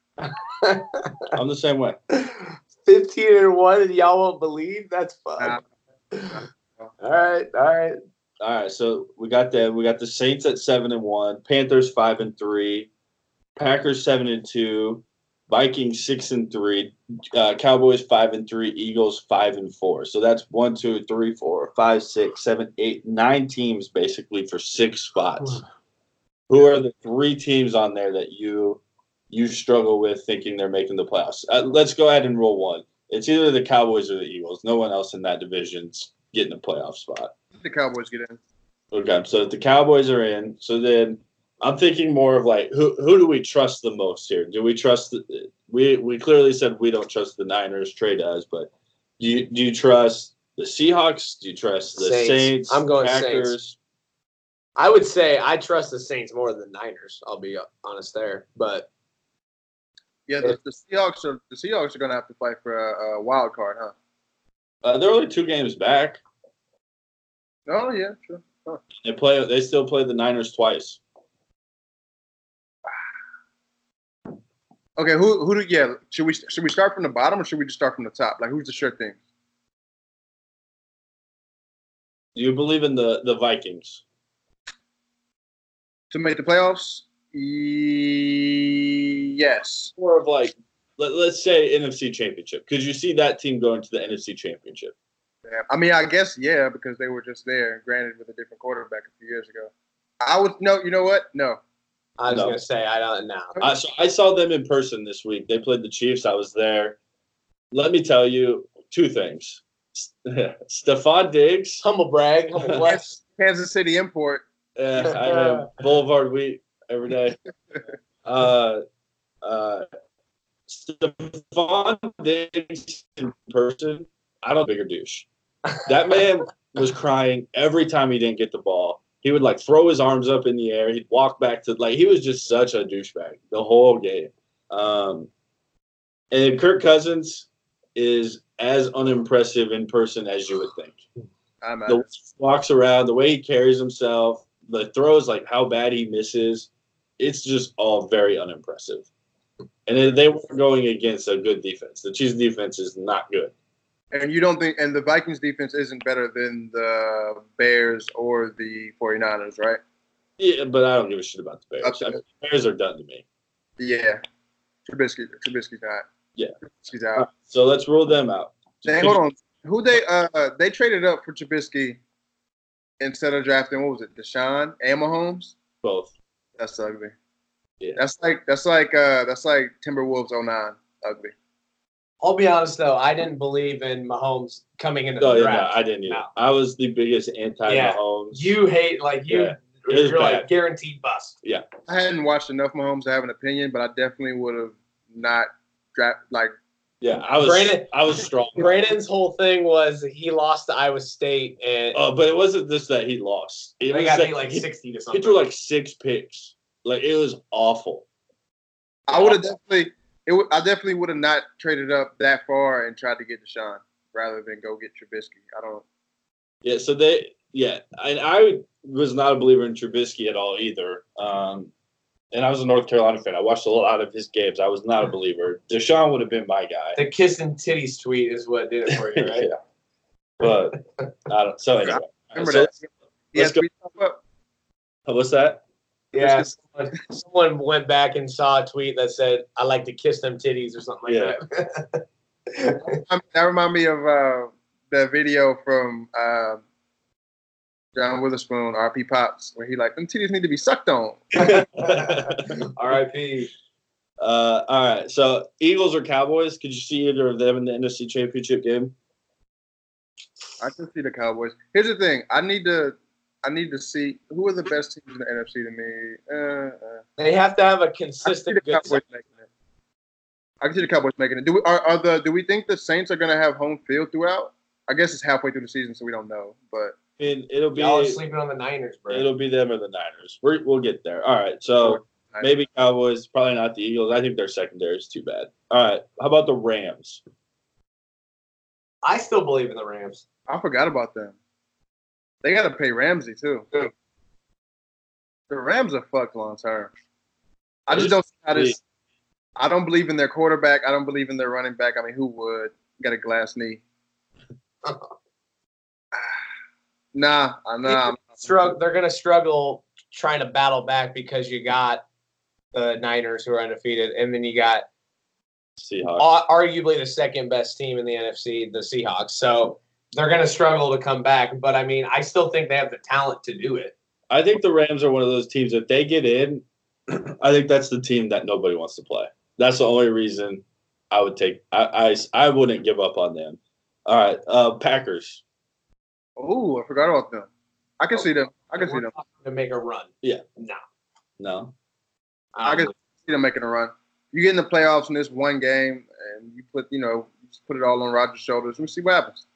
I'm the same way. fifteen and one, and y'all won't believe? That's fun. Nah. all right, all right, all right. So we got the we got the Saints at seven and one, Panthers five and three, Packers seven and two, Vikings six and three, uh, Cowboys five and three, Eagles five and four. So that's one, two, three, four, five, six, seven, eight, nine teams basically for six spots. Who are the three teams on there that you you struggle with thinking they're making the playoffs? Uh, let's go ahead and roll one. It's either the Cowboys or the Eagles. No one else in that division's getting a playoff spot. The Cowboys get in. Okay, so if the Cowboys are in, so then. I'm thinking more of like who who do we trust the most here? Do we trust the, we we clearly said we don't trust the Niners, Trey does, but do you, do you trust the Seahawks? Do you trust the Saints? Saints I'm going Packers? Saints. I would say I trust the Saints more than the Niners. I'll be honest there, but yeah, the, the Seahawks are the Seahawks are going to have to fight for a, a wild card, huh? Uh, they're only two games back. Oh yeah, sure. Huh. They play. They still play the Niners twice. Okay, who who do yeah? Should we should we start from the bottom or should we just start from the top? Like, who's the sure thing? Do you believe in the, the Vikings to make the playoffs? E- yes. More of like, let, let's say N F C Championship. Could you see that team going to the N F C Championship? Yeah, I mean, I guess yeah, because they were just there. Granted, with a different quarterback a few years ago. I would no. You know what? No. I was no. going to say, I don't know. I, so I saw them in person this week. They played the Chiefs. I was there. Let me tell you two things. Stephon Diggs. Humble brag. Humble brag. Kansas City import. Yeah, I have Boulevard wheat every day. uh, uh, Stephon Diggs in person, I don't think a douche. That man was crying every time he didn't get the ball. He would, like, throw his arms up in the air. He'd walk back to – like, he was just such a douchebag the whole game. Um, and Kirk Cousins is as unimpressive in person as you would think. I'm the way he walks around, the way he carries himself, the throws, like, how bad he misses. It's just all very unimpressive. And they weren't going against a good defense. The Chiefs' defense is not good. And you don't think, and the Vikings defense isn't better than the Bears or the forty-niners, right? Yeah, but I don't give a shit about the Bears. I mean, the Bears are done to me. Yeah. Trubisky, Trubisky's out. Yeah. Trubisky's out. Right, so let's rule them out. Hey, hold on. Who they, uh, they traded up for Trubisky instead of drafting, what was it, Deshaun and Mahomes? Both. That's ugly. Yeah. That's like, that's like, uh, that's like Timberwolves oh nine. Ugly. I'll be honest, though. I didn't believe in Mahomes coming into the oh, yeah, draft. No, I didn't either. No. I was the biggest anti-Mahomes. Yeah. You hate, like, you yeah. It was you're bad. Like guaranteed bust. Yeah. I hadn't watched enough Mahomes to have an opinion, but I definitely would have not draft like. Yeah, I was. Brandon, I was strong. Brandon's whole thing was he lost to Iowa State, and oh, uh, but it wasn't just that he lost. It was got like, like he, sixty to something. He threw like six picks. Like it was awful. I would have definitely. It w- I definitely would have not traded up that far and tried to get Deshaun rather than go get Trubisky. I don't. Yeah. So they. Yeah, and I was not a believer in Trubisky at all either. Um, and I was a North Carolina fan. I watched a lot of his games. I was not a believer. Deshaun would have been my guy. The kiss and titties tweet is what did it for you, right? Yeah. But I don't. So anyway, remember so that. Let's, let's yeah, go. What's that? Yeah, someone, someone went back and saw a tweet that said, "I like to kiss them titties" or something like yeah. that. That reminds me of uh, the video from uh, John Witherspoon, R P Pops, where he like, "Them titties need to be sucked on." R I P Uh, all right, so Eagles or Cowboys? Could you see either of them in the N F C Championship game? I can see the Cowboys. Here's the thing: I need to. I need to see who are the best teams in the N F C to me. Uh, uh. They have to have a consistent. I can see the Cowboys good making it. I can see the Cowboys making it. Do we are, are the do we think the Saints are going to have home field throughout? I guess it's halfway through the season, so we don't know. But and it'll be y'all are sleeping on the Niners, bro. It'll be them or the Niners. We're, we'll get there. All right, so maybe Cowboys, probably not the Eagles. I think their secondary is too bad. All right, how about the Rams? I still believe in the Rams. I forgot about them. They got to pay Ramsey, too. The Rams are fucked long term. I just don't see how this – I don't believe in their quarterback. I don't believe in their running back. I mean, who would? Got a glass knee. nah, I know. They're going to struggle trying to battle back because you got the Niners who are undefeated, and then you got Seahawks. Arguably the second best team in the N F C, the Seahawks. So – they're going to struggle to come back, but, I mean, I still think they have the talent to do it. I think the Rams are one of those teams, if they get in, I think that's the team that nobody wants to play. That's the only reason I would take I, – I, I wouldn't give up on them. All right, uh, Packers. Oh, I forgot about them. I can oh, see them. I can see them. To make a run. Yeah. No. No. I can see them making a run. You get in the playoffs in this one game, and you put, you know, just put it all on Rodgers' shoulders. We'll see what happens.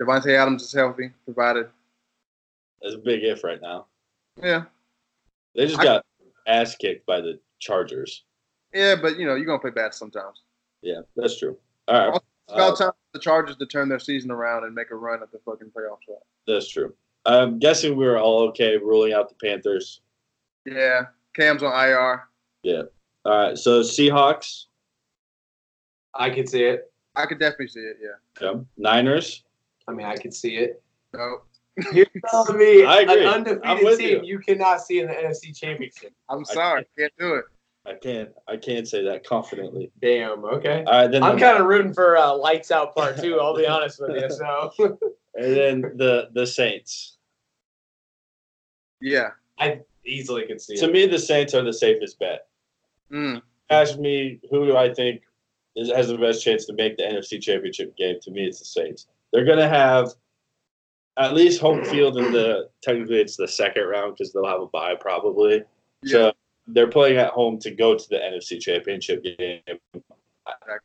Devontae Adams is healthy, provided. That's a big if right now. Yeah. They just I, got ass kicked by the Chargers. Yeah, but, you know, you're going to play bad sometimes. Yeah, that's true. All right. Also, it's about uh, time for the Chargers to turn their season around and make a run at the fucking playoff shot. That's true. I'm guessing we were all okay ruling out the Panthers. Yeah. Cam's on I R. Yeah. All right. So, Seahawks? I could see it. I could definitely see it, yeah. Yeah. Niners? I mean, I can see it. No. You're telling me an undefeated team you. you cannot see in the N F C Championship. I'm sorry. I can't, can't do it. I can't. I can't say that confidently. Damn. Okay. All right, then I'm the, kind of rooting for uh, Lights Out Part two, I'll be honest with you. So. And then the, the Saints. Yeah. I easily can see to it. To me, the Saints are the safest bet. Mm. Ask me who do I think is, has the best chance to make the N F C Championship game. To me, it's the Saints. They're going to have at least home field in the – technically it's the second round because they'll have a bye probably. Yeah. So they're playing at home to go to the N F C Championship game. I,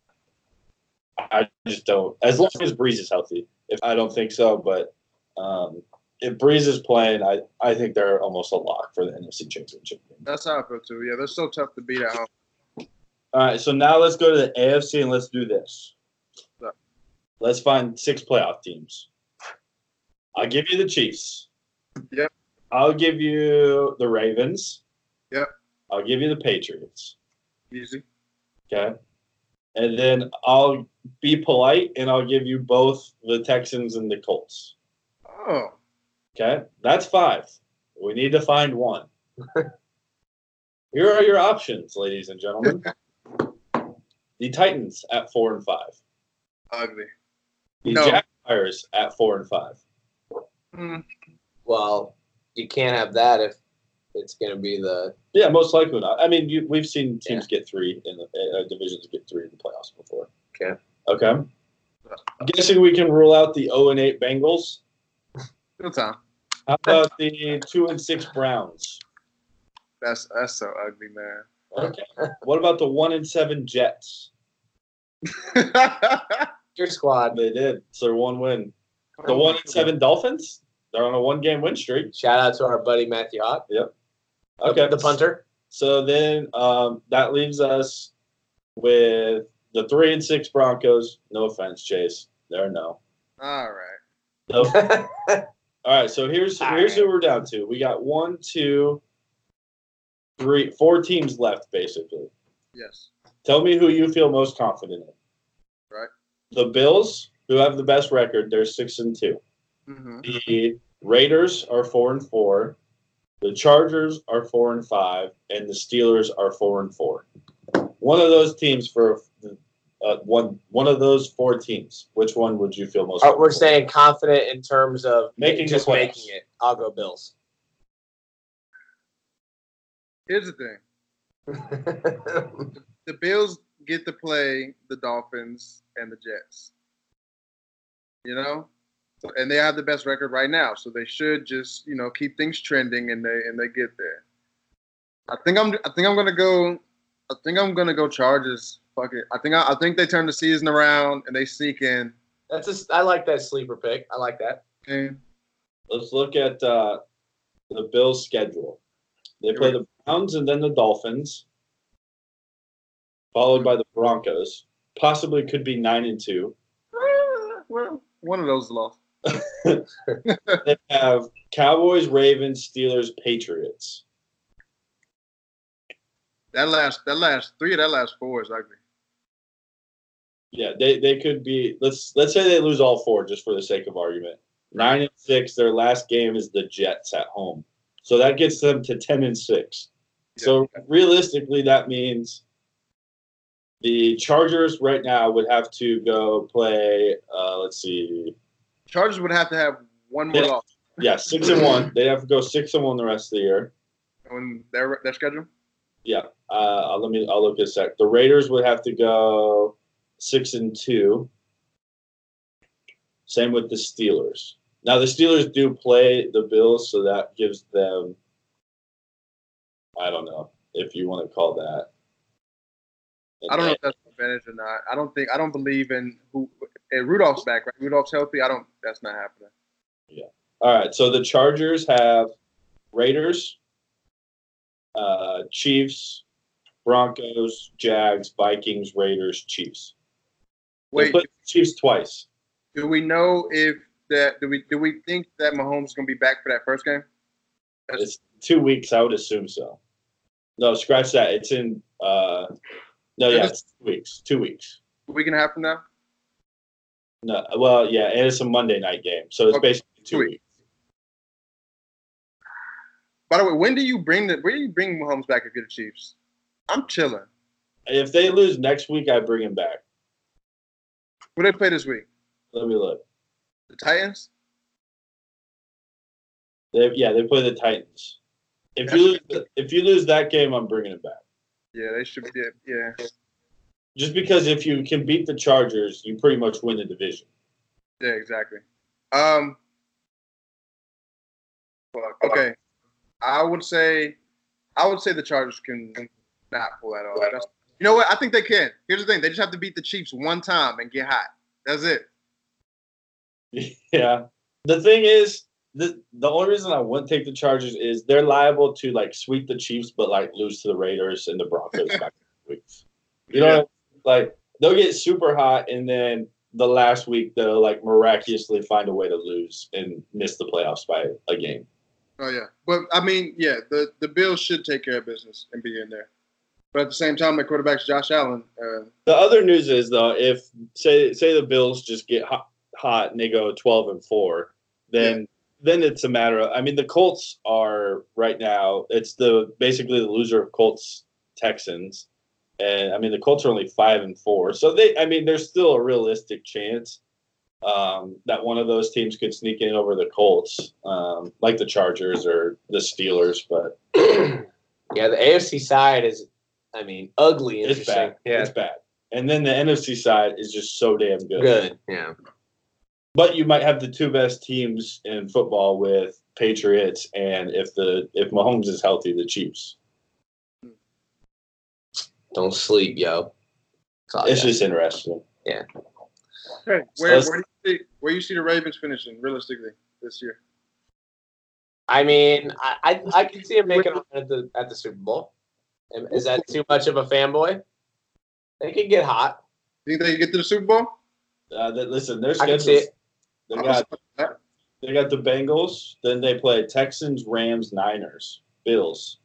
I just don't – as long as Breeze is healthy. If I don't think so, but um, if Breeze is playing, I, I think they're almost a lock for the N F C Championship game. That's how I feel too. Yeah, they're so tough to beat at home. All right, so now let's go to the A F C and let's do this. Let's find six playoff teams. I'll give you the Chiefs. Yep. I'll give you the Ravens. Yep. I'll give you the Patriots. Easy. Okay. And then I'll be polite, and I'll give you both the Texans and the Colts. Oh. Okay. That's five. We need to find one. Here are your options, ladies and gentlemen. The Titans at four and five. Ugly. The no. Jaguars at four and five. Mm. Well, you can't have that if it's going to be the yeah, most likely not. I mean, you, we've seen teams yeah. get three in the uh, divisions get three in the playoffs before. Okay. Okay. I'm guessing we can rule out the zero and eight Bengals. Good time. How about the two and six Browns? That's that's so ugly, man. Okay. What about the one and seven Jets? Your squad. They did. So their one win. The one and seven Dolphins. They're on a one game win streak. Shout out to our buddy Matthew Ott. Yep. Okay. The punter. So then um, that leaves us with the three and six Broncos. No offense, Chase. They're no. All right. Nope. All right. So here's All here's right. who we're down to. We got one, two, three, four teams left, basically. Yes. Tell me who you feel most confident in. Right. The Bills, who have the best record, they're six and two. Mm-hmm. The Raiders are four and four. The Chargers are four and five, and the Steelers are four and four. One of those teams for uh, one one of those four teams. Which one would you feel most? Oh, we're saying confident in terms of making just making it. I'll go Bills. Here's the thing. The Bills get to play the Dolphins and the Jets. You know? And they have the best record right now, so they should just, you know, keep things trending and they and they get there. I think I'm I think I'm gonna go I think I'm gonna go Chargers. Fuck it. I think I, I think they turn the season around and they sneak in. That's just I like that sleeper pick. I like that. Okay. Let's look at uh, the Bills' schedule. They play the Browns and then the Dolphins, followed by the Broncos. Possibly could be nine and two. Well, one of those lost. They have Cowboys, Ravens, Steelers, Patriots. That last, that last three, of that last four is ugly. Yeah, they they could be. Let's let's say they lose all four, just for the sake of argument. Nine and six. Their last game is the Jets at home, so that gets them to ten and six. Yeah. So realistically, that means the Chargers right now would have to go play. Uh, let's see. Chargers would have to have one more yeah. loss. Yeah, six and one. They'd have to go six and one the rest of the year. On their their schedule. Yeah. Uh, let me. I'll look at a sec. The Raiders would have to go six and two. Same with the Steelers. Now the Steelers do play the Bills, so that gives them. I don't know if you want to call that. I don't know if that's an advantage or not. I don't think I don't believe in who and Rudolph's back, right? Rudolph's healthy. I don't that's not happening. Yeah. All right. So the Chargers have Raiders, uh, Chiefs, Broncos, Jags, Vikings, Raiders, Chiefs. Wait, they put Chiefs twice. Do we know if that do we do we think that Mahomes is gonna be back for that first game? That's, it's two weeks, I would assume so. No, scratch that. It's in uh No, yeah, it's two weeks. Two weeks. A week and a half from now? No, well, yeah, and it's a Monday night game, so it's okay. basically two, two weeks. weeks. By the way, when do you bring the when do you bring Mahomes back if you're the Chiefs? I'm chilling. If they lose next week, I bring him back. Who do they play this week? Let me look. The Titans? They, yeah, they play the Titans. If you lose, if you lose that game, I'm bringing him back. Yeah, they should be. Yeah. Just because if you can beat the Chargers, you pretty much win the division. Yeah, exactly. Um. Okay, I would say, I would say the Chargers can not pull that off. That's, you know what? I think they can. Here's the thing: they just have to beat the Chiefs one time and get hot. That's it. Yeah. The thing is, the the only reason I wouldn't take the Chargers is they're liable to like sweep the Chiefs, but like lose to the Raiders and the Broncos back in weeks. You know, yeah. like they'll get super hot, and then the last week they'll like miraculously find a way to lose and miss the playoffs by a game. Oh yeah, but I mean, yeah, the the Bills should take care of business and be in there. But at the same time, the quarterback's Josh Allen. Uh, the other news is though, if say say the Bills just get hot, hot and they go twelve and four, then. Yeah. Then it's a matter of, I mean, the Colts are right now, it's the basically the loser of Colts, Texans. And, I mean, the Colts are only five and four. So, they, I mean, there's still a realistic chance um, that one of those teams could sneak in over the Colts, um, like the Chargers or the Steelers. But yeah, the A F C side is, I mean, ugly. It's bad. Yeah. It's bad. And then the N F C side is just so damn good. Good, yeah. But you might have the two best teams in football with Patriots and if the if Mahomes is healthy, the Chiefs. Don't sleep, yo. It's, it's just interesting. Yeah. Hey, where so where do you see where you see the Ravens finishing realistically this year? I mean, I I, I can see him making it at the at the Super Bowl. Is that too much of a fanboy? They could get hot. You think they can get to the Super Bowl? Uh, that, listen, their schedule. They got they got the Bengals. Then they play Texans, Rams, Niners, Bills.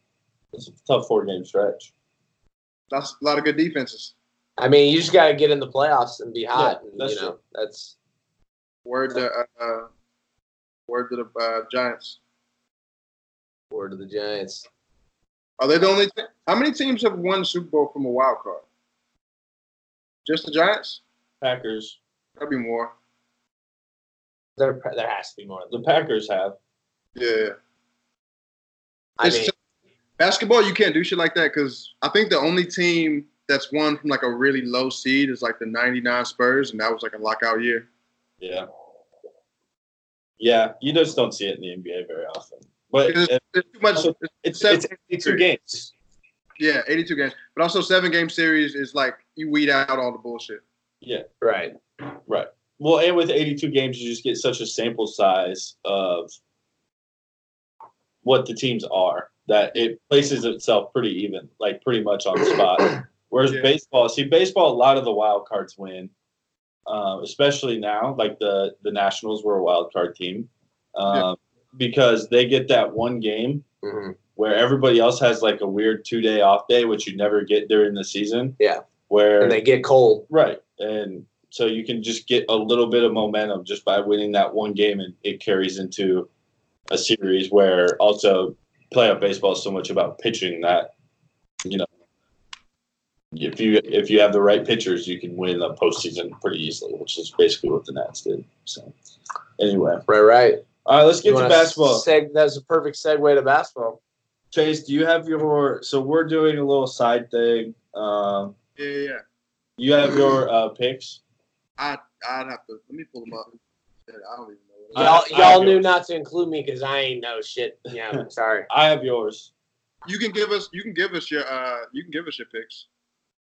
It's a tough four game stretch. That's a lot of good defenses. I mean, you just got to get in the playoffs and be hot. Yeah, that's and, you know, true. That's word to uh, word to the uh, Giants. Word to the Giants. Are they the only? Te- How many teams have won Super Bowl from a wild card? Just the Giants. Packers. There'll be more. There, there has to be more. The Packers have. Yeah. I mean, basketball, you can't do shit like that because I think the only team that's won from like a really low seed is like the ninety-nine Spurs, and that was like a lockout year. Yeah. Yeah, you just don't see it in the N B A very often. But it's, if, it's too much. Also, it's, it's eighty-two games. Yeah, eighty-two games. But also, seven game series is like you weed out all the bullshit. Yeah. Right. Right. Well, and with eighty-two games, you just get such a sample size of what the teams are that it places itself pretty even, like pretty much on the spot. Whereas yeah. baseball, see, baseball, a lot of the wild cards win, uh, especially now. Like the, the Nationals were a wild card team uh, yeah. because they get that one game mm-hmm. where everybody else has like a weird two-day off day, which you never get during the season. Yeah. Where and they get cold. Right. And so you can just get a little bit of momentum just by winning that one game, and it carries into a series where also playoff baseball is so much about pitching that, you know, if you if you have the right pitchers, you can win the postseason pretty easily, which is basically what the Nats did. So anyway. Right, right. All right, let's get you to basketball. Seg- That's a perfect segue to basketball. Chase, do you have your – so we're doing a little side thing. Um, yeah, yeah, yeah. You have your uh, picks? I, I'd have to – let me pull them up. I don't even know. Y'all, y'all knew yours. Not to include me because I ain't know shit. Yeah, I'm sorry. I have yours. You can give us You can give us your uh, you can give us your picks.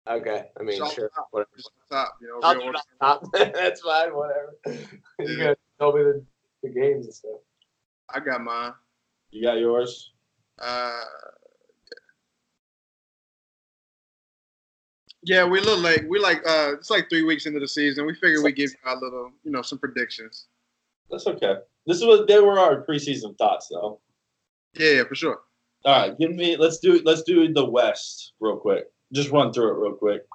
Okay. I mean, just sure. Top, whatever. Just top, you know, I'll top. That's fine. Whatever. Yeah. You got to tell me the, the games and stuff. I got mine. You got yours? Uh, yeah, we're a little late. We like uh, it's like three weeks into the season. We figured we give you a little, you know, some predictions. That's okay. This is what they were our preseason thoughts, though. Yeah, yeah, for sure. All right, give me. Let's do. Let's do the West real quick. Just run through it real quick.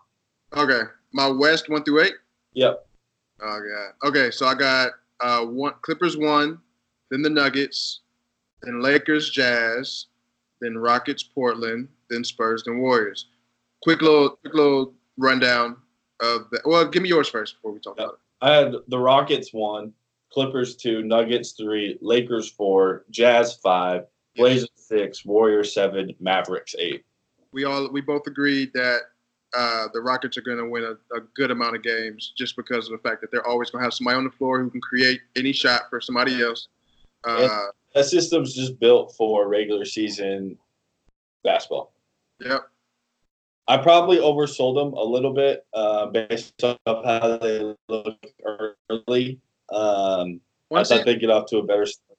Okay, my West one through eight. Yep. Oh god. Okay, so I got uh, one Clippers one, then the Nuggets, then Lakers Jazz. Then Rockets, Portland, then Spurs, then Warriors. Quick little, quick little rundown of the. Well, give me yours first before we talk yeah. about it. I had the Rockets one, Clippers two, Nuggets three, Lakers four, Jazz five, Blazers yes. six, Warriors seven, Mavericks eight. We all we both agreed that uh, the Rockets are going to win a, a good amount of games just because of the fact that they're always going to have somebody on the floor who can create any shot for somebody else. Uh, and- That system's just built for regular season basketball. Yep. I probably oversold them a little bit uh, based off how they look early. Um, I thought they'd get off to a better start.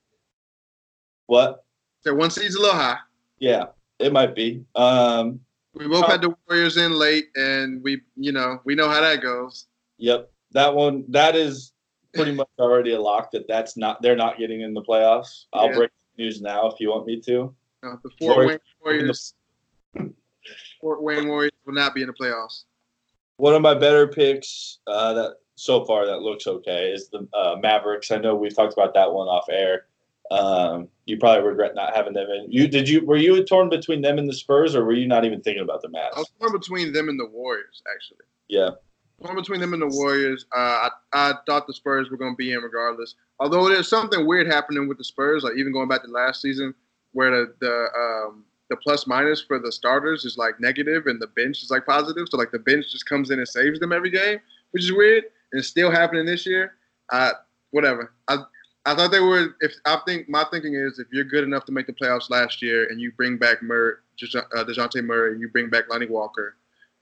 What? So one seed's a little high. Yeah, it might be. Um, we both had the Warriors in late, and we, you know, we know how that goes. Yep. That one, that is – pretty much already a lock that that's not they're not getting in the playoffs. I'll yeah. break the news now if you want me to. No, the Fort Warriors, Wayne Warriors, the, Fort Wayne Warriors will not be in the playoffs. One of my better picks uh, that so far that looks okay is the uh, Mavericks. I know we've talked about that one off air. Um, you probably regret not having them in. You did you were you torn between them and the Spurs, or were you not even thinking about the Mavs? I was torn between them and the Warriors, actually. Yeah. Between them and the Warriors, uh, I, I thought the Spurs were going to be in regardless. Although there's something weird happening with the Spurs, like even going back to last season, where the the, um, the plus minus for the starters is like negative and the bench is like positive. So like the bench just comes in and saves them every game, which is weird. And it's still happening this year. I whatever. I I thought they were. If I think my thinking is, if you're good enough to make the playoffs last year, and you bring back Murray, uh, DeJounte Murray, you bring back Lonnie Walker,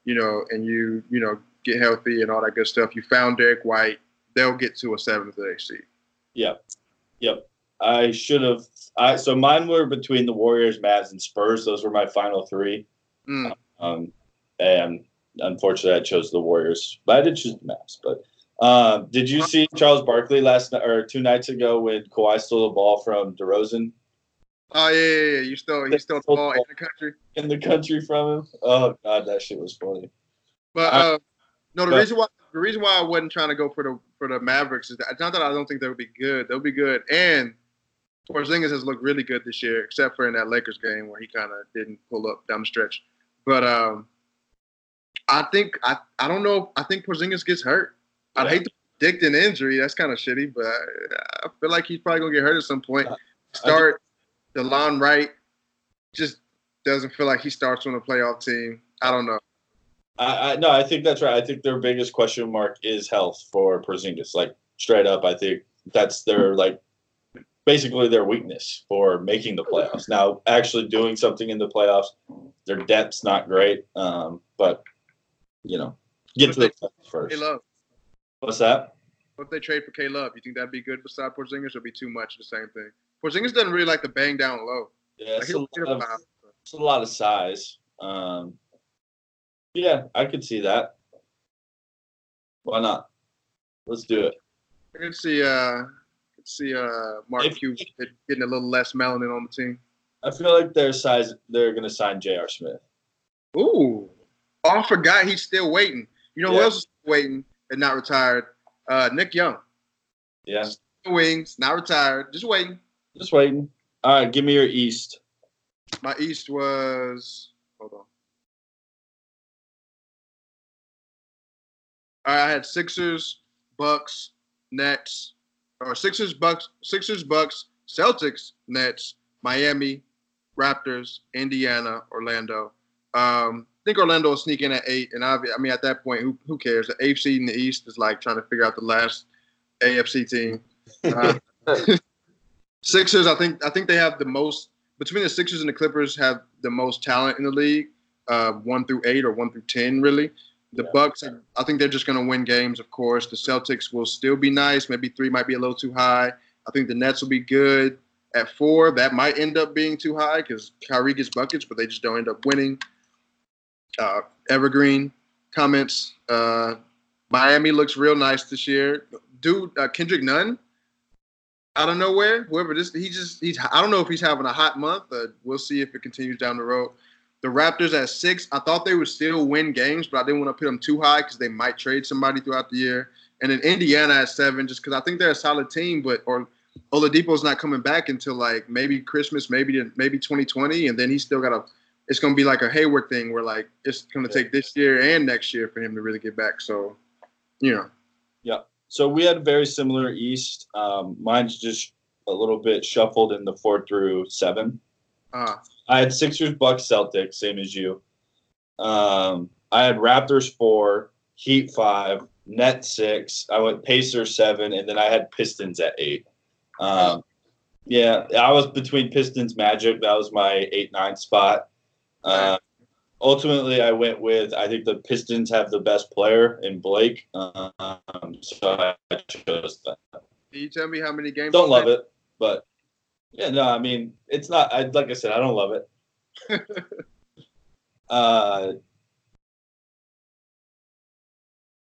you know, and you you know get healthy and all that good stuff. You found Derek White. They'll get to a seventh or eighth seed. Yep. Yep. I should have. I so mine were between the Warriors, Mavs, and Spurs. Those were my final three. Mm. Um, and unfortunately, I chose the Warriors, but I did choose the Mavs. But uh, did you see Charles Barkley last night or two nights ago when Kawhi stole the ball from DeRozan? Oh yeah, yeah, yeah. You stole. He stole the ball in the country. In the country from him. Oh god, that shit was funny. But uh, I, no, the but, reason why. The reason why I wasn't trying to go for the for the Mavericks is that it's not that I don't think they would be good. They'll be good. And Porzingis has looked really good this year, except for in that Lakers game where he kind of didn't pull up down the stretch. But um, I think I, – I don't know. I think Porzingis gets hurt. I'd hate to predict an injury. That's kind of shitty. But I, I feel like he's probably going to get hurt at some point. Start DeLon Wright. Just doesn't feel like he starts on a playoff team. I don't know. I, I no, I think that's right. I think their biggest question mark is health for Porzingis. Like straight up, I think that's their like basically their weakness for making the playoffs. Now, actually doing something in the playoffs, their depth's not great. Um, but you know, get what to the playoffs first. K-Love. What's that? What if they trade for K-Love? You think that'd be good beside Porzingis, or be too much the same thing? Porzingis doesn't really like to bang down low. Yeah, it's, like, a, lot of, it's a lot of size. Um, Yeah, I could see that. Why not? Let's do it. I could see, uh, could see uh, Mark Q getting a little less melanin on the team. I feel like their size, they're going to sign J R. Smith. Ooh. Oh, I forgot he's still waiting. You know yeah. who else is still waiting and not retired? Uh, Nick Young. Yeah. Still wings, not retired. Just waiting. Just waiting. All right, give me your East. My East was – hold on. I had Sixers, Bucks, Nets, or Sixers, Bucks, Sixers, Bucks, Celtics, Nets, Miami, Raptors, Indiana, Orlando. Um, I think Orlando will sneak in at eight, and I, I mean, at that point, who, who cares? The eighth seed in the East is like trying to figure out the last A F C team. Uh, Sixers, I think, I think they have the most between the Sixers and the Clippers have the most talent in the league, uh, one through eight or one through ten, really. The Bucks, I think they're just going to win games, of course. The Celtics will still be nice. Maybe three might be a little too high. I think the Nets will be good at four. That might end up being too high because Kyrie gets buckets, but they just don't end up winning. Uh, Evergreen comments. Uh, Miami looks real nice this year. Dude, uh, Kendrick Nunn, out of nowhere, whoever this, he just, he's, I don't know if he's having a hot month. Uh, we'll see if it continues down the road. The Raptors at six. I thought they would still win games, but I didn't want to put them too high because they might trade somebody throughout the year. And then Indiana at seven, just because I think they're a solid team, but or Oladipo's not coming back until like maybe Christmas, maybe maybe twenty twenty, and then he's still got a. It's going to be like a Hayward thing where like it's going to take this year and next year for him to really get back. So, you know. Yeah. So we had a very similar East. Um, mine's just a little bit shuffled in the four through seven. Uh, I had Sixers, Bucks, Celtics, same as you. Um, I had Raptors four, Heat five, Nets six. I went Pacers seven, and then I had Pistons at eight. Um, yeah, I was between Pistons, Magic. That was my eight, nine spot. Uh, ultimately, I went with I think the Pistons have the best player in Blake, um, so I chose that. Can you tell me how many games? Don't love it, but. Yeah, no, I mean, it's not, I, like I said, I don't love it. uh,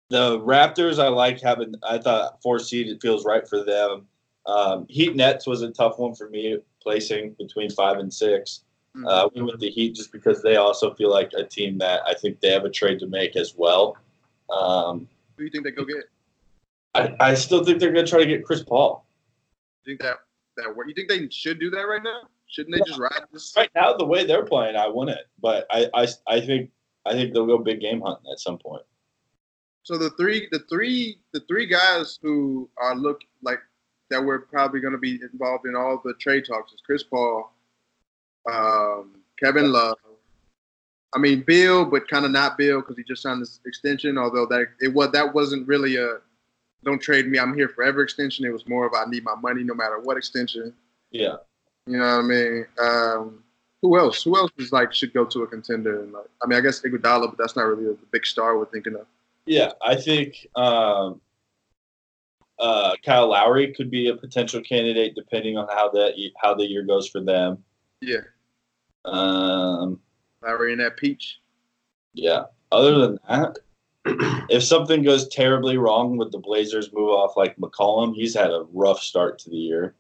the Raptors, I like having, I thought four seed, it feels right for them. Um, Heat Nets was a tough one for me, placing between five and six. Mm-hmm. Uh, we went with the Heat just because they also feel like a team that I think they have a trade to make as well. Um, Who do you think they go get? I, I still think they're going to try to get Chris Paul. You think that? That work? You think they should do that right now? Shouldn't they just ride this? Right now, the way they're playing, I want it, but I, I, I think, I think they'll go big game hunting at some point. So the three, the three, the three guys who are look like that we're probably going to be involved in all the trade talks is Chris Paul, um, Kevin Love. I mean Bill, but kind of not Bill because he just signed this extension. Although that it was that wasn't really a don't trade me, I'm here forever extension. It was more of I need my money no matter what extension. Yeah. You know what I mean? Um, who else? Who else is like should go to a contender? And like, I mean, I guess Iguodala, but that's not really the big star we're thinking of. Yeah, I think um, uh, Kyle Lowry could be a potential candidate depending on how that how the year goes for them. Yeah. Um, Lowry and that peach. Yeah. Other than that, if something goes terribly wrong with the Blazers, move off like McCollum. He's had a rough start to the year.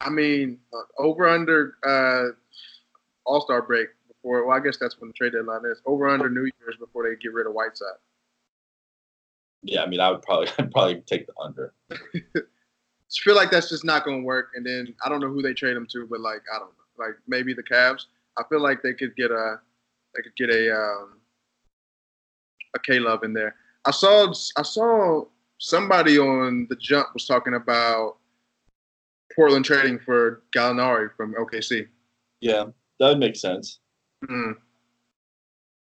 I mean, uh, over under uh, All-Star break before. Well, I guess that's when the trade deadline is. Over under New Year's before they get rid of Whiteside. Yeah, I mean, I would probably, I'd probably take the under. I feel like that's just not going to work. And then I don't know who they trade him to, but like I don't know, like maybe the Cavs. I feel like they could get a, they could get a, um, a K-Love in there. I saw, I saw somebody on The Jump was talking about Portland trading for Gallinari from O K C. Yeah, that would make sense. Mm.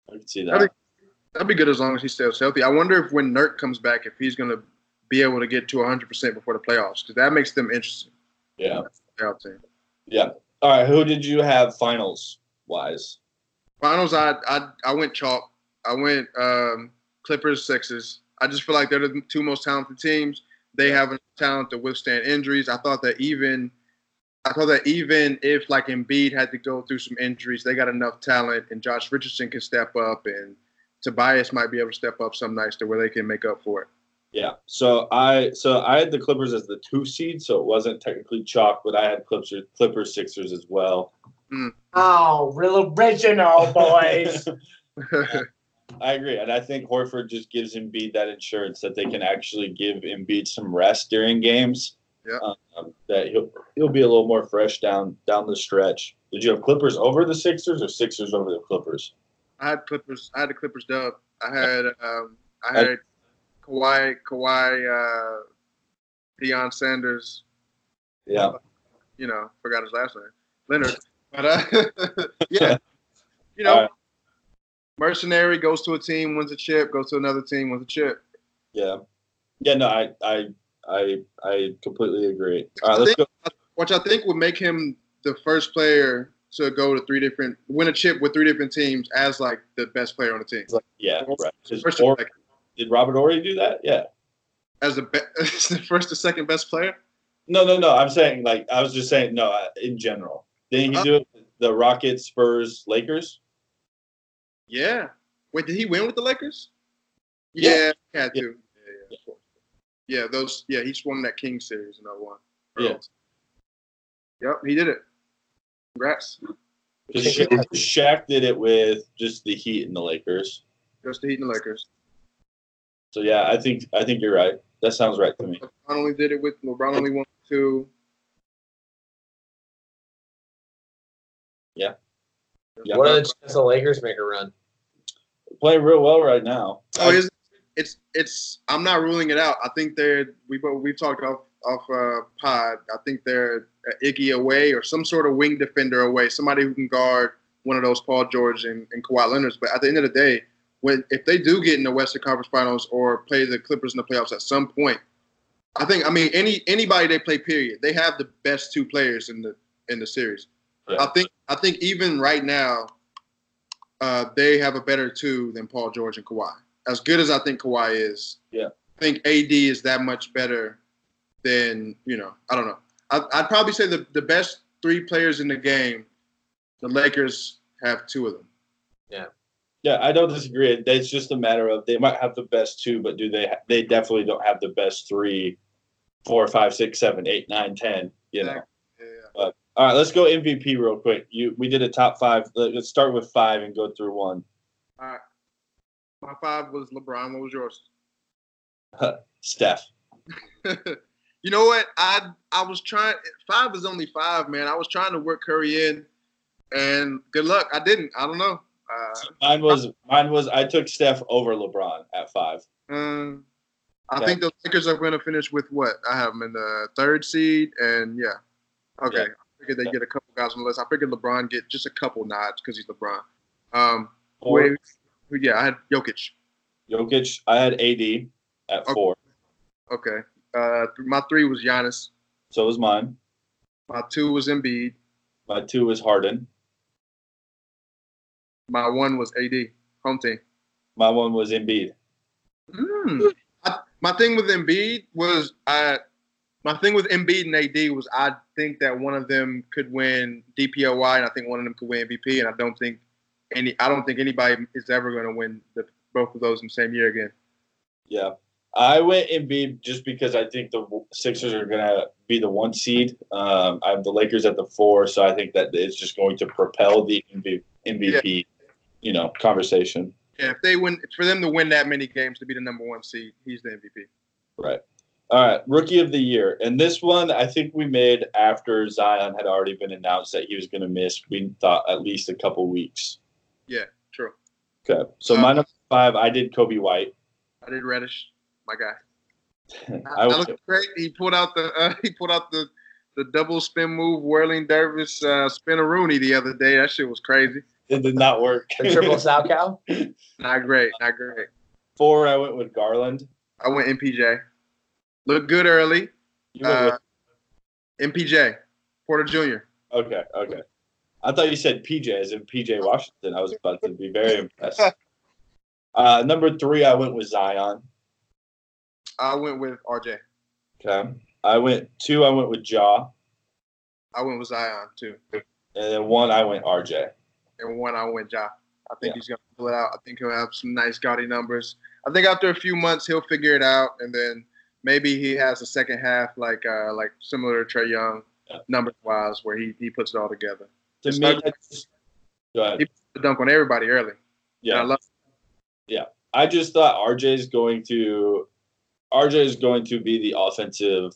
I could see that. That'd be, that'd be good as long as he stays healthy. I wonder if when Nurk comes back, if he's going to be able to get to one hundred percent before the playoffs, because that makes them interesting. Yeah. Yeah. All right, who did you have finals-wise? Finals, I I, I went chalk. I went um, Clippers, Sixers. I just feel like they're the two most talented teams. They have enough talent to withstand injuries. I thought that even, I thought that even if like Embiid had to go through some injuries, they got enough talent, and Josh Richardson can step up, and Tobias might be able to step up some nights to where they can make up for it. Yeah. So I so I had the Clippers as the two seed, so it wasn't technically chalk, but I had Clippers, Clippers, Sixers as well. Mm. Oh, real original, boys. I agree, and I think Horford just gives Embiid that insurance that they can actually give Embiid some rest during games. Yeah, um, that he'll he'll be a little more fresh down down the stretch. Did you have Clippers over the Sixers or Sixers over the Clippers? I had Clippers. I had the Clippers dub. I had um, I had I, Kawhi Kawhi uh, Deion Sanders. Yeah, uh, you know, forgot his last name, Leonard. But uh, yeah, you know. Mercenary goes to a team, wins a chip. Goes to another team, wins a chip. Yeah, yeah. No, I, I, I, I completely agree. All right, let's think, go. Which I think would make him the first player to go to three different, win a chip with three different teams as like the best player on the team. Like, yeah, so, right. First first or, did Robert Horry do that? Yeah. As the, be- the first or second best player? No, no, no. I'm saying like I was just saying no in general. Didn't he uh-huh. do it with the Rockets, Spurs, Lakers? Yeah. Wait, did he win with the Lakers? Yeah, yeah. had to. Yeah. Yeah, yeah. Yeah. yeah, those. Yeah, he won that King series in oh one. Yeah. Yep, he did it. Congrats. Sha- Shaq did it with just the Heat and the Lakers. Just the Heat and the Lakers. So yeah, I think I think you're right. That sounds right to me. LeBron only did it with LeBron only won two. Yeah. Yep. What are the chances the Lakers make a run? They're playing real well right now. Oh, it's, it's it's. I'm not ruling it out. I think they're. We we talked off off uh, pod. I think they're Iggy away or some sort of wing defender away. Somebody who can guard one of those Paul George and, and Kawhi Leonards. But at the end of the day, when if they do get in the Western Conference Finals or play the Clippers in the playoffs at some point, I think. I mean, any anybody they play, period. They have the best two players in the in the series. Yeah. I think I think even right now, uh, they have a better two than Paul George and Kawhi. As good as I think Kawhi is, yeah, I think A D is that much better than, you know, I don't know. I, I'd probably say the, the best three players in the game, the Lakers have two of them. Yeah. Yeah, I don't disagree. It's just a matter of they might have the best two, but do they? Ha- they definitely don't have the best three, four, five, six, seven, eight, nine, ten, you know. Yeah. But, all right, let's go M V P real quick. You, we did a top five. Let's start with five and go through one. All right. My five was LeBron. What was yours? Steph. You know what? I I was trying – five is only five, man. I was trying to work Curry in, and good luck. I didn't. I don't know. Uh, so mine was – mine was I took Steph over LeBron at five. Um, I yeah. think the Lakers are going to finish with what? I have them in the third seed, and, yeah. Okay. Yeah. I figured they get a couple guys on the list. I figured LeBron get just a couple nods because he's LeBron. Um, wait, yeah, I had Jokic. Jokic, I had A D at okay. four. Okay. Uh, my three was Giannis. So was mine. My two was Embiid. My two was Harden. My one was A D, home team. My one was Embiid. Mm. I, my thing with Embiid was I. My thing with Embiid and A D was I think that one of them could win D P O Y and I think one of them could win M V P, and I don't think any. I don't think anybody is ever going to win the, both of those in the same year again. Yeah, I went Embiid just because I think the Sixers are going to be the one seed. Um, I have the Lakers at the four, so I think that it's just going to propel the M V P. M V P, yeah. You know, conversation. Yeah, if they win, for them to win that many games to be the number one seed, he's the M V P. Right. All right, Rookie of the Year. And this one, I think we made after Zion had already been announced that he was going to miss, we thought, at least a couple weeks. Yeah, true. Okay, so um, my number five, I did Kobe White. I did Reddish, my guy. I, I, I looked great. He pulled out the uh, he pulled out the, the double spin move, whirling dervish, uh, spin-a-rooney the other day. That shit was crazy. It did not work. The triple sow cow? Not great. Not great. Four, I went with Garland. I went M P J. Looked good early. You went uh, with M P J. Porter Junior Okay, okay. I thought you said P J as in P J Washington. I was about to be very impressed. Uh, number three, I went with Zion. I went with R J. Okay. I went two, I went with Ja. I went with Zion, too. And then one, I went R J. And one, I went Ja. I think yeah. he's going to pull it out. I think he'll have some nice, gaudy numbers. I think after a few months, he'll figure it out, and then maybe he has a second half like uh, like similar to Trae Young, yeah. numbers-wise, where he, he puts it all together. To it's me, not, that's, go ahead. He puts the dunk on everybody early. Yeah. I love it. Yeah. I just thought R J's going to R J is going to be the offensive,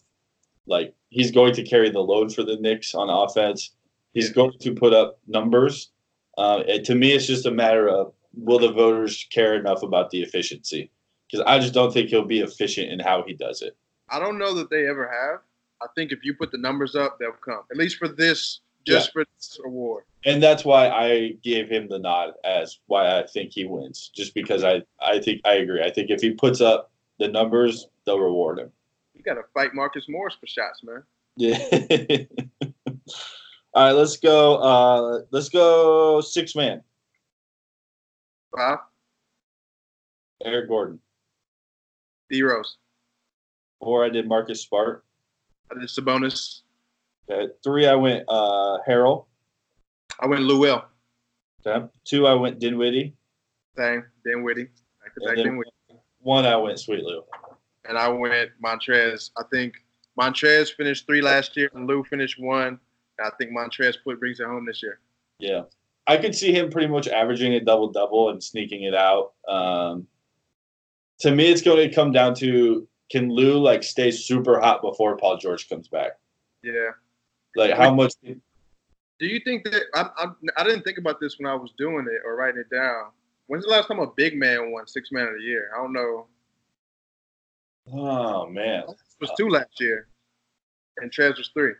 like he's going to carry the load for the Knicks on offense. He's yeah. going to put up numbers. Uh, and to me, it's just a matter of will the voters care enough about the efficiency? Because I just don't think he'll be efficient in how he does it. I don't know that they ever have. I think if you put the numbers up, they'll come. At least for this, just yeah. for this award. And that's why I gave him the nod as why I think he wins. Just because I, I think I agree. I think if he puts up the numbers, they'll reward him. You got to fight Marcus Morris for shots, man. Yeah. All right, let's go. Uh, let's go six man. Bob. Eric Gordon. D Rose. Four, I did Marcus Smart. I did Sabonis. Okay. Three, I went uh, Harrell. I went Lou Will. Okay. Two, I went Dinwiddie. Same, Dinwiddie. Back to back Dinwiddie. One, I went Sweet Lou. And I went Montrez. I think Montrez finished three last year, and Lou finished one. I think Montrez put brings it home this year. Yeah. I could see him pretty much averaging a double-double and sneaking it out. Um, to me, it's going to come down to can Lou, like, stay super hot before Paul George comes back? Yeah. Like, how much – do you think that I, – I, I didn't think about this when I was doing it or writing it down. When's the last time a big man won six man of the year? I don't know. Oh, man. It was two last year, and Trez was three.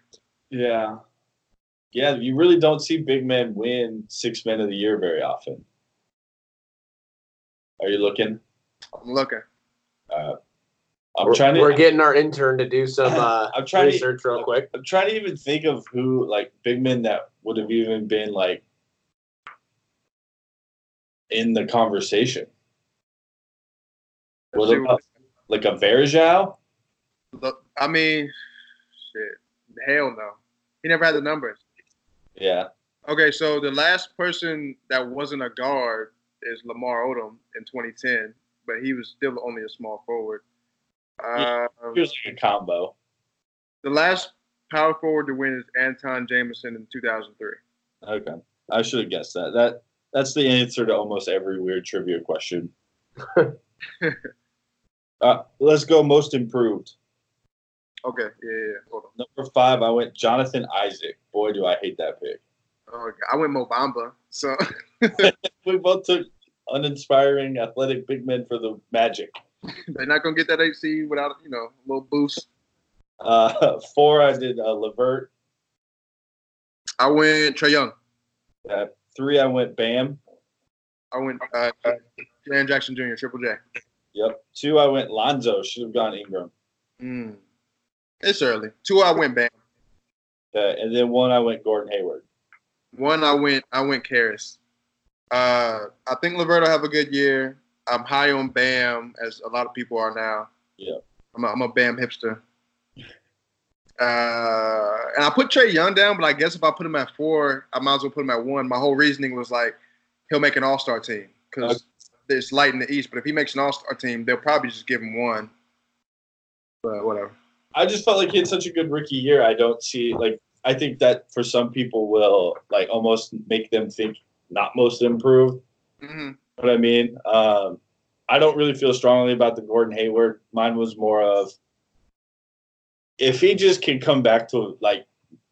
Yeah. Yeah, you really don't see big men win six men of the year very often. Are you looking? I'm looking. Uh, I'm we're, trying to. We're getting our intern to do some uh, I'm trying research to, real quick. I'm trying to even think of who, like, big men that would have even been, like, in the conversation. What about, like, a Verjao? Look, I mean, shit. Hell no. He never had the numbers. Yeah. Okay, so the last person that wasn't a guard is Lamar Odom in twenty ten, but he was still only a small forward. Uh, he was like a combo. The last power forward to win is Anton Jameson in two thousand three. Okay. I should have guessed that. That That's the answer to almost every weird trivia question. uh, let's go most improved. Okay, yeah, yeah, hold on. Number five, I went Jonathan Isaac. Boy, do I hate that pick. Oh, I went Mo Bamba. So we both took uninspiring athletic big men for the Magic. They're not going to get that H C without, you know, a little boost. Uh, four, I did uh, LeVert. I went Trae Young. Uh, three, I went Bam. I went uh, Jaren Jackson Junior, Triple J. Yep. Two, I went Lonzo. Should have gone Ingram. Mm. It's early. Two I went Bam. Okay, and then one I went Gordon Hayward. One I went I went Karras. Uh, I think LaVert will have a good year. I'm high on Bam, as a lot of people are now. Yeah, I'm a, I'm a Bam hipster. Uh, and I put Trae Young down, but I guess if I put him at four, I might as well put him at one. My whole reasoning was like, he'll make an all-star team because okay. It's light in the East. But if he makes an all-star team, they'll probably just give him one. But whatever. I just felt like he had such a good rookie year. I don't see, like, I think that for some people will, like, almost make them think not most improved. Mm-hmm. What I mean, um, I don't really feel strongly about the Gordon Hayward. Mine was more of if he just can come back to like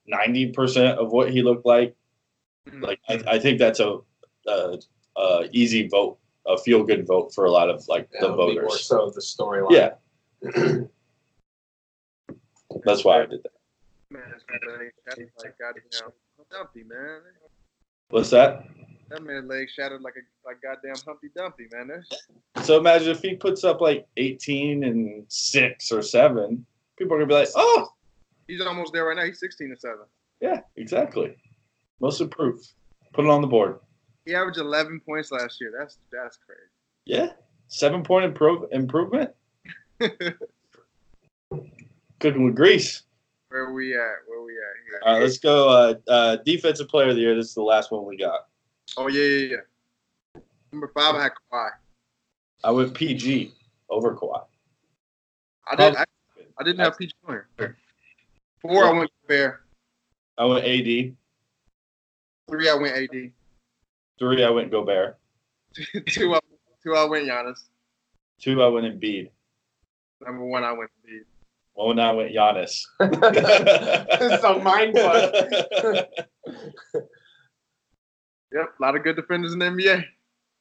ninety percent of what he looked like, mm-hmm. like I, I think that's a, a, a easy vote, a feel good vote for a lot of like yeah, the voters. More so the storyline. Yeah. That's why I did that. Man, that's like Humpty Dumpty, man. What's that? That man's leg shattered like a like goddamn Humpty Dumpty, man. So imagine if he puts up like eighteen and six or seven, people are gonna be like, "Oh, he's almost there right now. He's sixteen and seven." Yeah, exactly. Most improved. Put it on the board. He averaged eleven points last year. That's that's crazy. Yeah, seven point improve improvement. Cooking with grease. Where we at? Where we at? Here. All right, let's go. Uh, uh, defensive player of the year. This is the last one we got. Oh, yeah, yeah, yeah. Number five, I had Kawhi. I went P G over Kawhi. I, did, I, I didn't have P G on here. Four, I went Fair. I went A D. Three, I went A D. Three, I went Gobert. two, I, two, I went Giannis. Two, I went Embiid. Number one, I went Embiid. Oh, now I went Giannis. It's a mind fuck. Yep, a lot of good defenders in the N B A.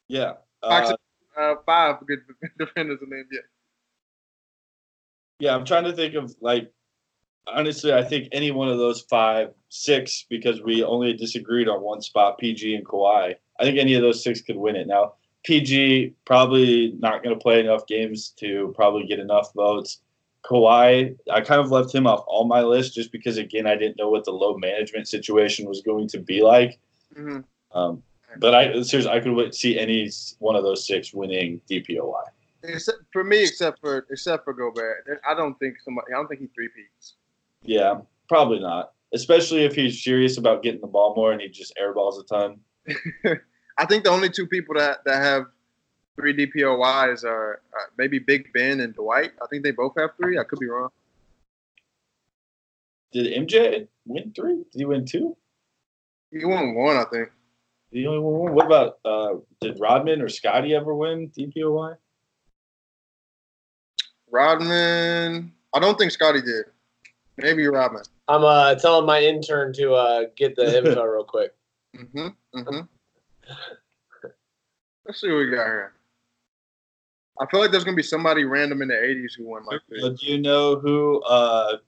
Yeah. Uh, uh, five good defenders in the N B A. Yeah, I'm trying to think of, like, honestly, I think any one of those five, six, because we only disagreed on one spot, P G and Kawhi. I think any of those six could win it. Now, P G probably not going to play enough games to probably get enough votes. Kawhi, I kind of left him off all my list just because, again, I didn't know what the load management situation was going to be like. Mm-hmm. Um, but I seriously, I could see any one of those six winning D P O Y. Except for me, except for except for Gobert, I don't think somebody. I don't think he three-peats. Yeah, probably not. Especially if he's serious about getting the ball more and he just airballs a ton. I think the only two people that that have three D P O Ys are uh, maybe Big Ben and Dwight. I think they both have three. I could be wrong. Did M J win three? Did he win two? He won one, I think. Did he only win one? What about uh, did Rodman or Scotty ever win D P O Y? Rodman. I don't think Scotty did. Maybe Rodman. I'm uh, telling my intern to uh, get the info real quick. Mm-hmm. Mm-hmm. Let's see what we got here. I feel like there's going to be somebody random in the eighties who won like this. But do you know who? Uh,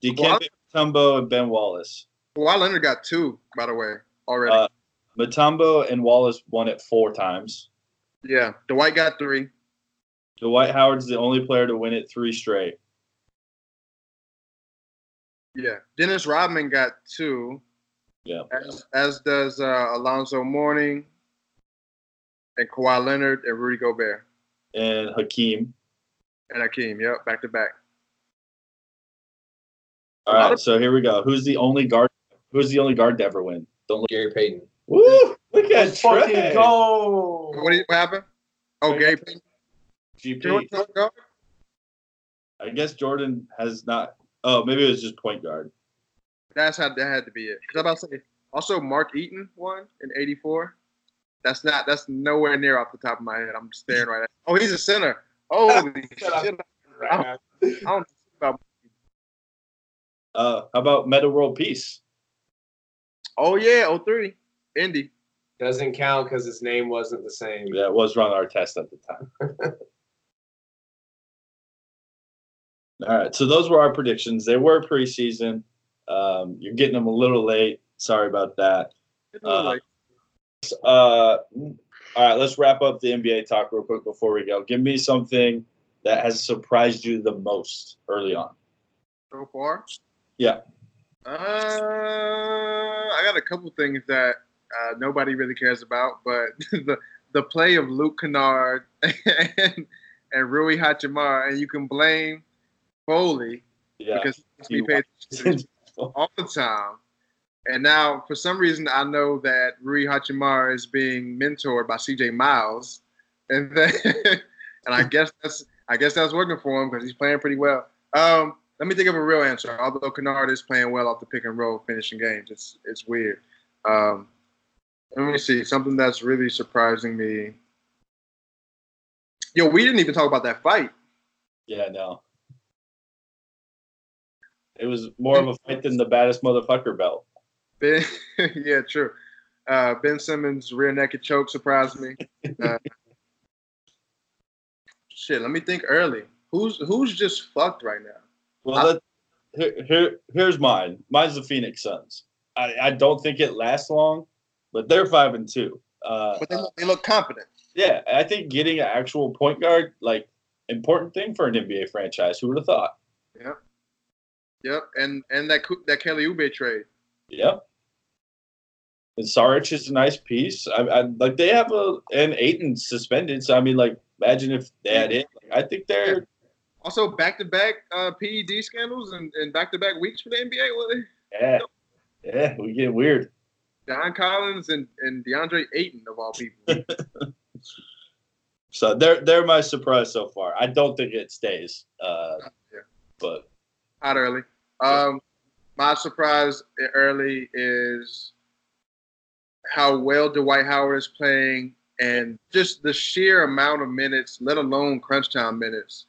Dikembe Mutombo and Ben Wallace. Kawhi Leonard got two, by the way, already. Uh, Mutombo and Wallace won it four times. Yeah, Dwight got three. Dwight Howard's the only player to win it three straight. Yeah, Dennis Rodman got two. Yeah. As, as does uh, Alonzo Mourning. And Kawhi Leonard and Rudy Gobert. And Hakeem. And Hakeem, yep, back to back. All right, of- so here we go. Who's the only guard? Who's the only guard to ever win? Don't look- Gary Payton. Woo! Look at Trey. Go. What, you, what happened? Oh, Wait, Gary Payton. G P. I guess Jordan has not. Oh, maybe it was just point guard. That's how that had to be it. Because I'm about to say also Mark Eaton won in eighty-four. That's not. That's nowhere near off the top of my head. I'm staring right at. Oh, he's a center. Holy shit! I don't, I don't know about. Uh, how about Meta World Peace? Oh yeah, oh three, Indy. Doesn't count because his name wasn't the same. Yeah, it was Ron Artest at the time. All right, so those were our predictions. They were preseason. Um, you're getting them a little late. Sorry about that. Uh, Uh, all right, let's wrap up the N B A talk real quick before we go. Give me something that has surprised you the most early on? So far? Yeah. Uh, I got a couple things that uh, nobody really cares about, but the the play of Luke Kennard and, and Rui Hachimura, and you can blame Foley yeah. because he pays attention all the time. And now, for some reason, I know that Rui Hachimura is being mentored by C J Miles, and then, and I guess that's I guess that's working for him because he's playing pretty well. Um, let me think of a real answer. Although Kennard is playing well off the pick and roll, finishing games, it's it's weird. Um, let me see something that's really surprising me. Yo, we didn't even talk about that fight. Yeah, no. It was more of a fight than the baddest motherfucker belt. Ben, yeah, true. Uh, Ben Simmons' rear naked choke surprised me. Uh, shit, let me think early. Who's who's just fucked right now? Well, I, that, here, here, here's mine. Mine's the Phoenix Suns. I, I don't think it lasts long, but they're five and two. Uh, but they look, they look confident. Yeah, I think getting an actual point guard, like, important thing for an N B A franchise. Who would have thought? Yeah. Yep, and and that that Kelly Oubre trade. Yep. And Saric is a nice piece. I, I like they have a and Ayton suspended, so I mean, like, imagine if they had it. Like, I think they're also back to back P E D scandals and and back to back weeks for the N B A. Were they? Yeah, you know? Yeah, we get weird. John Collins and, and DeAndre Ayton of all people. So they're they're my surprise so far. I don't think it stays, uh, yeah. but not early. Um, my surprise early is how well Dwight Howard is playing and just the sheer amount of minutes, let alone crunch time minutes,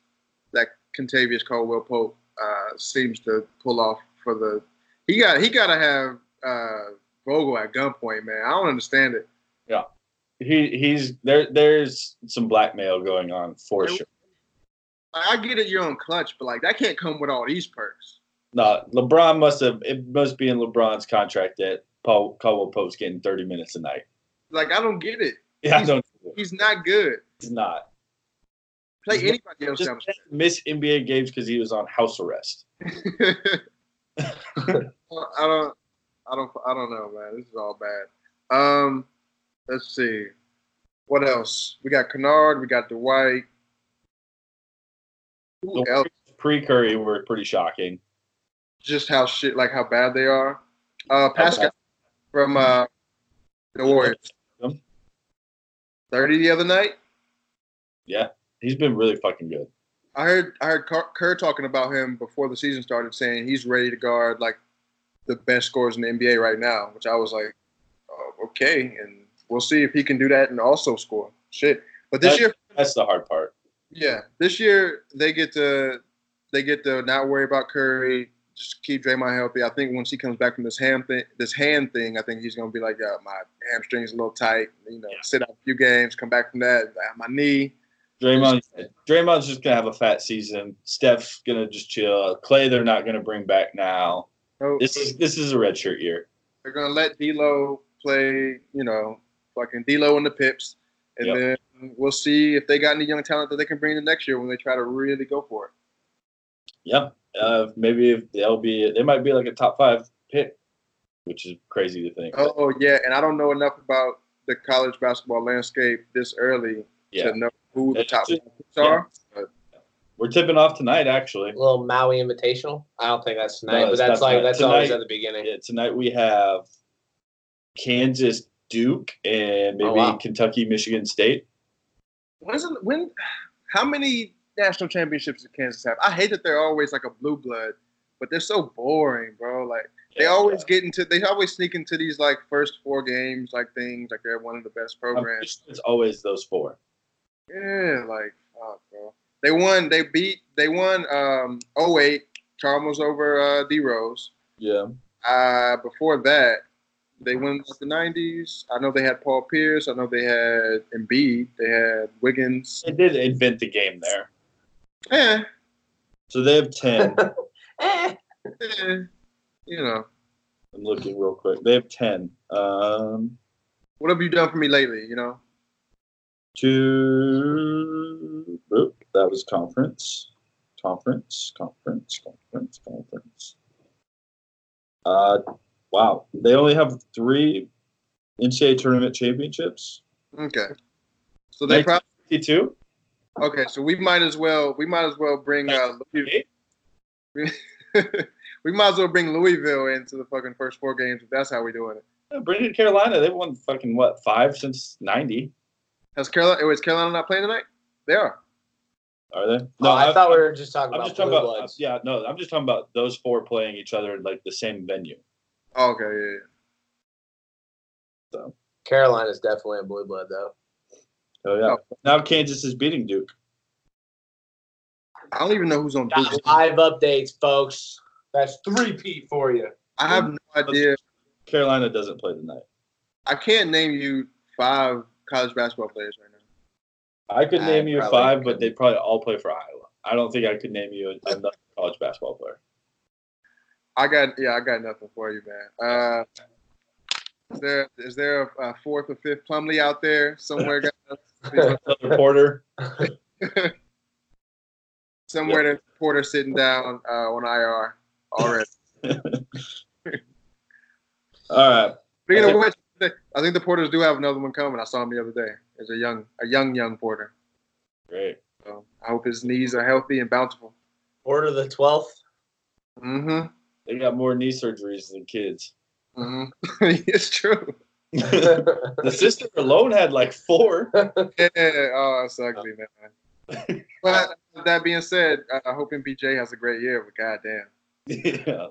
that Kentavious Caldwell-Pope uh, seems to pull off for the – he got he got to have uh, Vogel at gunpoint, man. I don't understand it. Yeah. he he's there. There's some blackmail going on for it, sure. I get it, you're on clutch, but, like, that can't come with all these perks. No, nah, LeBron must have – it must be in LeBron's contract that Paul Caldwell-Pope's getting thirty minutes a night. Like, I don't get it. Yeah, he's, I don't get it. He's not good. He's not. Play he's anybody not, else down the street. Miss N B A games because he was on house arrest. I don't I don't I don't know, man. This is all bad. Um, let's see. What else? We got Kennard. We got Dwight. The pre-Curry were pretty shocking. Just how shit, like how bad they are. Uh, Pascal from uh, the Warriors. thirty the other night? Yeah, he's been really fucking good. I heard I heard Kerr talking about him before the season started, saying he's ready to guard, like, the best scorers in the N B A right now, which I was like, oh, okay, and we'll see if he can do that and also score. Shit. But this that, year – that's the hard part. Yeah, this year they get to they get to not worry about Curry, just keep Draymond healthy. I think once he comes back from this hand thing, this hand thing, I think he's gonna be like, yeah, my hamstring's a little tight. You know, yeah. sit out a few games, come back from that. My knee. Draymond, Draymond's just gonna have a fat season. Steph's gonna just chill. Clay, they're not gonna bring back now. So, this is this is a redshirt year. They're gonna let D'Lo play. You know, fucking D'Lo and the Pips, and yep. then. We'll see if they got any young talent that they can bring in next year when they try to really go for it. Yeah, uh, maybe if they'll be, they might be like a top five pick, which is crazy to think. Oh, oh yeah, and I don't know enough about the college basketball landscape this early yeah. to know who the top just, picks are. Yeah. We're tipping off tonight, actually. A little Maui Invitational. I don't think that's tonight, no, but that's like tonight. that's tonight, always at the beginning. Yeah, tonight we have Kansas, Duke, and maybe oh, wow. Kentucky, Michigan State. When, is it, when? How many national championships did Kansas have? I hate that they're always like a blue blood, but they're so boring, bro. Like yeah, they always yeah. get into, they always sneak into these like first four games, like things like they're one of the best programs. It's always those four. Yeah, like fuck, bro. They won. They beat. They won. Um, oh eight Chalmers over uh, D Rose. Yeah. Uh, before that, they went to the nineties. I know they had Paul Pierce. I know they had Embiid. They had Wiggins. They did invent the game there. Eh. So they have ten. eh. eh. You know. I'm looking real quick. They have ten. Um, what have you done for me lately, you know? Two. Oop, That was conference, conference, conference, conference, conference. Uh, wow. They only have three N C double A tournament championships. Okay. So they probably fifty-two. Okay, so we might as well we might as well bring uh, Louisville. We might as well bring Louisville into the fucking first four games if that's how we're doing it. Yeah, bring it to Carolina. They've won fucking what five since ninety. Has Carolina? Is Carolina not playing tonight? They are. Are they? No, oh, I, I thought we were just talking I'm about. Just talking blue about bloods. Yeah, no, I'm just talking about those four playing each other in like the same venue. Oh, okay, yeah, yeah. So Carolina's definitely a blue blood though. Oh yeah. Oh. Now Kansas is beating Duke. I don't even know who's on Duke. Live updates, folks. That's three P for you. I have no idea. Carolina doesn't play tonight. I can't name you five college basketball players right now. I could I name you five, could. But they probably all play for Iowa. I don't think I could name you another college basketball player. I got yeah, I got nothing for you, man. Uh, Is there is there a, a fourth or fifth Plumlee out there somewhere, guys? Porter. Somewhere there's a Porter sitting down uh, on I R already. All right. Speaking of which, I think the Porters do have another one coming. I saw him the other day. There's a young, a young, young Porter. Great. So I hope his knees are healthy and bountiful. Porter the twelfth. Mm-hmm. They got more knee surgeries than kids. Mm-hmm. It's true. The sister alone had like four. Yeah, oh, it's ugly, man. But that being said, I hope M P J has a great year. But goddamn. Yeah.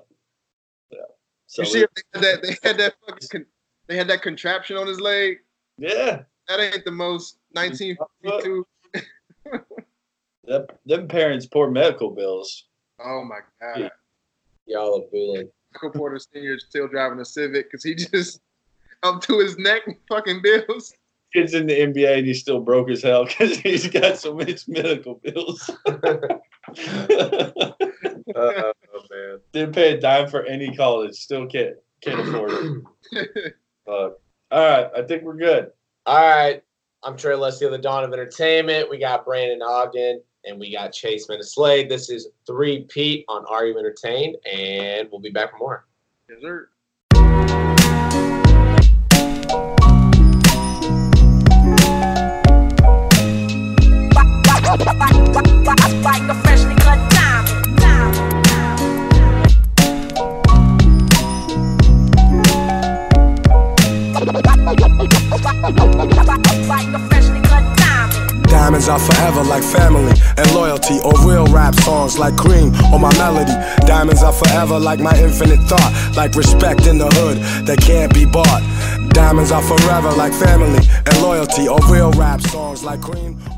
Yeah. So you see, they had that, they had that fucking, con- they had that contraption on his leg. Yeah. That ain't the most nineteen fifty-two. That, them parents' poor medical bills. Oh my god. Yeah. Y'all are bullying. Michael Porter Senior is still driving a Civic because he just up to his neck in fucking bills. Kid's in the N B A and he's still broke as hell because he's got so many medical bills. Oh, man. Didn't pay a dime for any college. Still can't, can't afford it. uh, all right. I think we're good. All right. I'm Trey Leslie of the Dawn of Entertainment. We got Brandon Ogden. And we got Chase Minneslade. This is three Pete on Are You Entertained? And we'll be back for more. Yes, sir. Like a freshly cut diamond. Like a freshly cut diamond. Diamonds are forever like family and loyalty, or real rap songs like Cream or my melody. Diamonds are forever like my infinite thought, like respect in the hood that can't be bought. Diamonds are forever like family and loyalty, or real rap songs like Cream.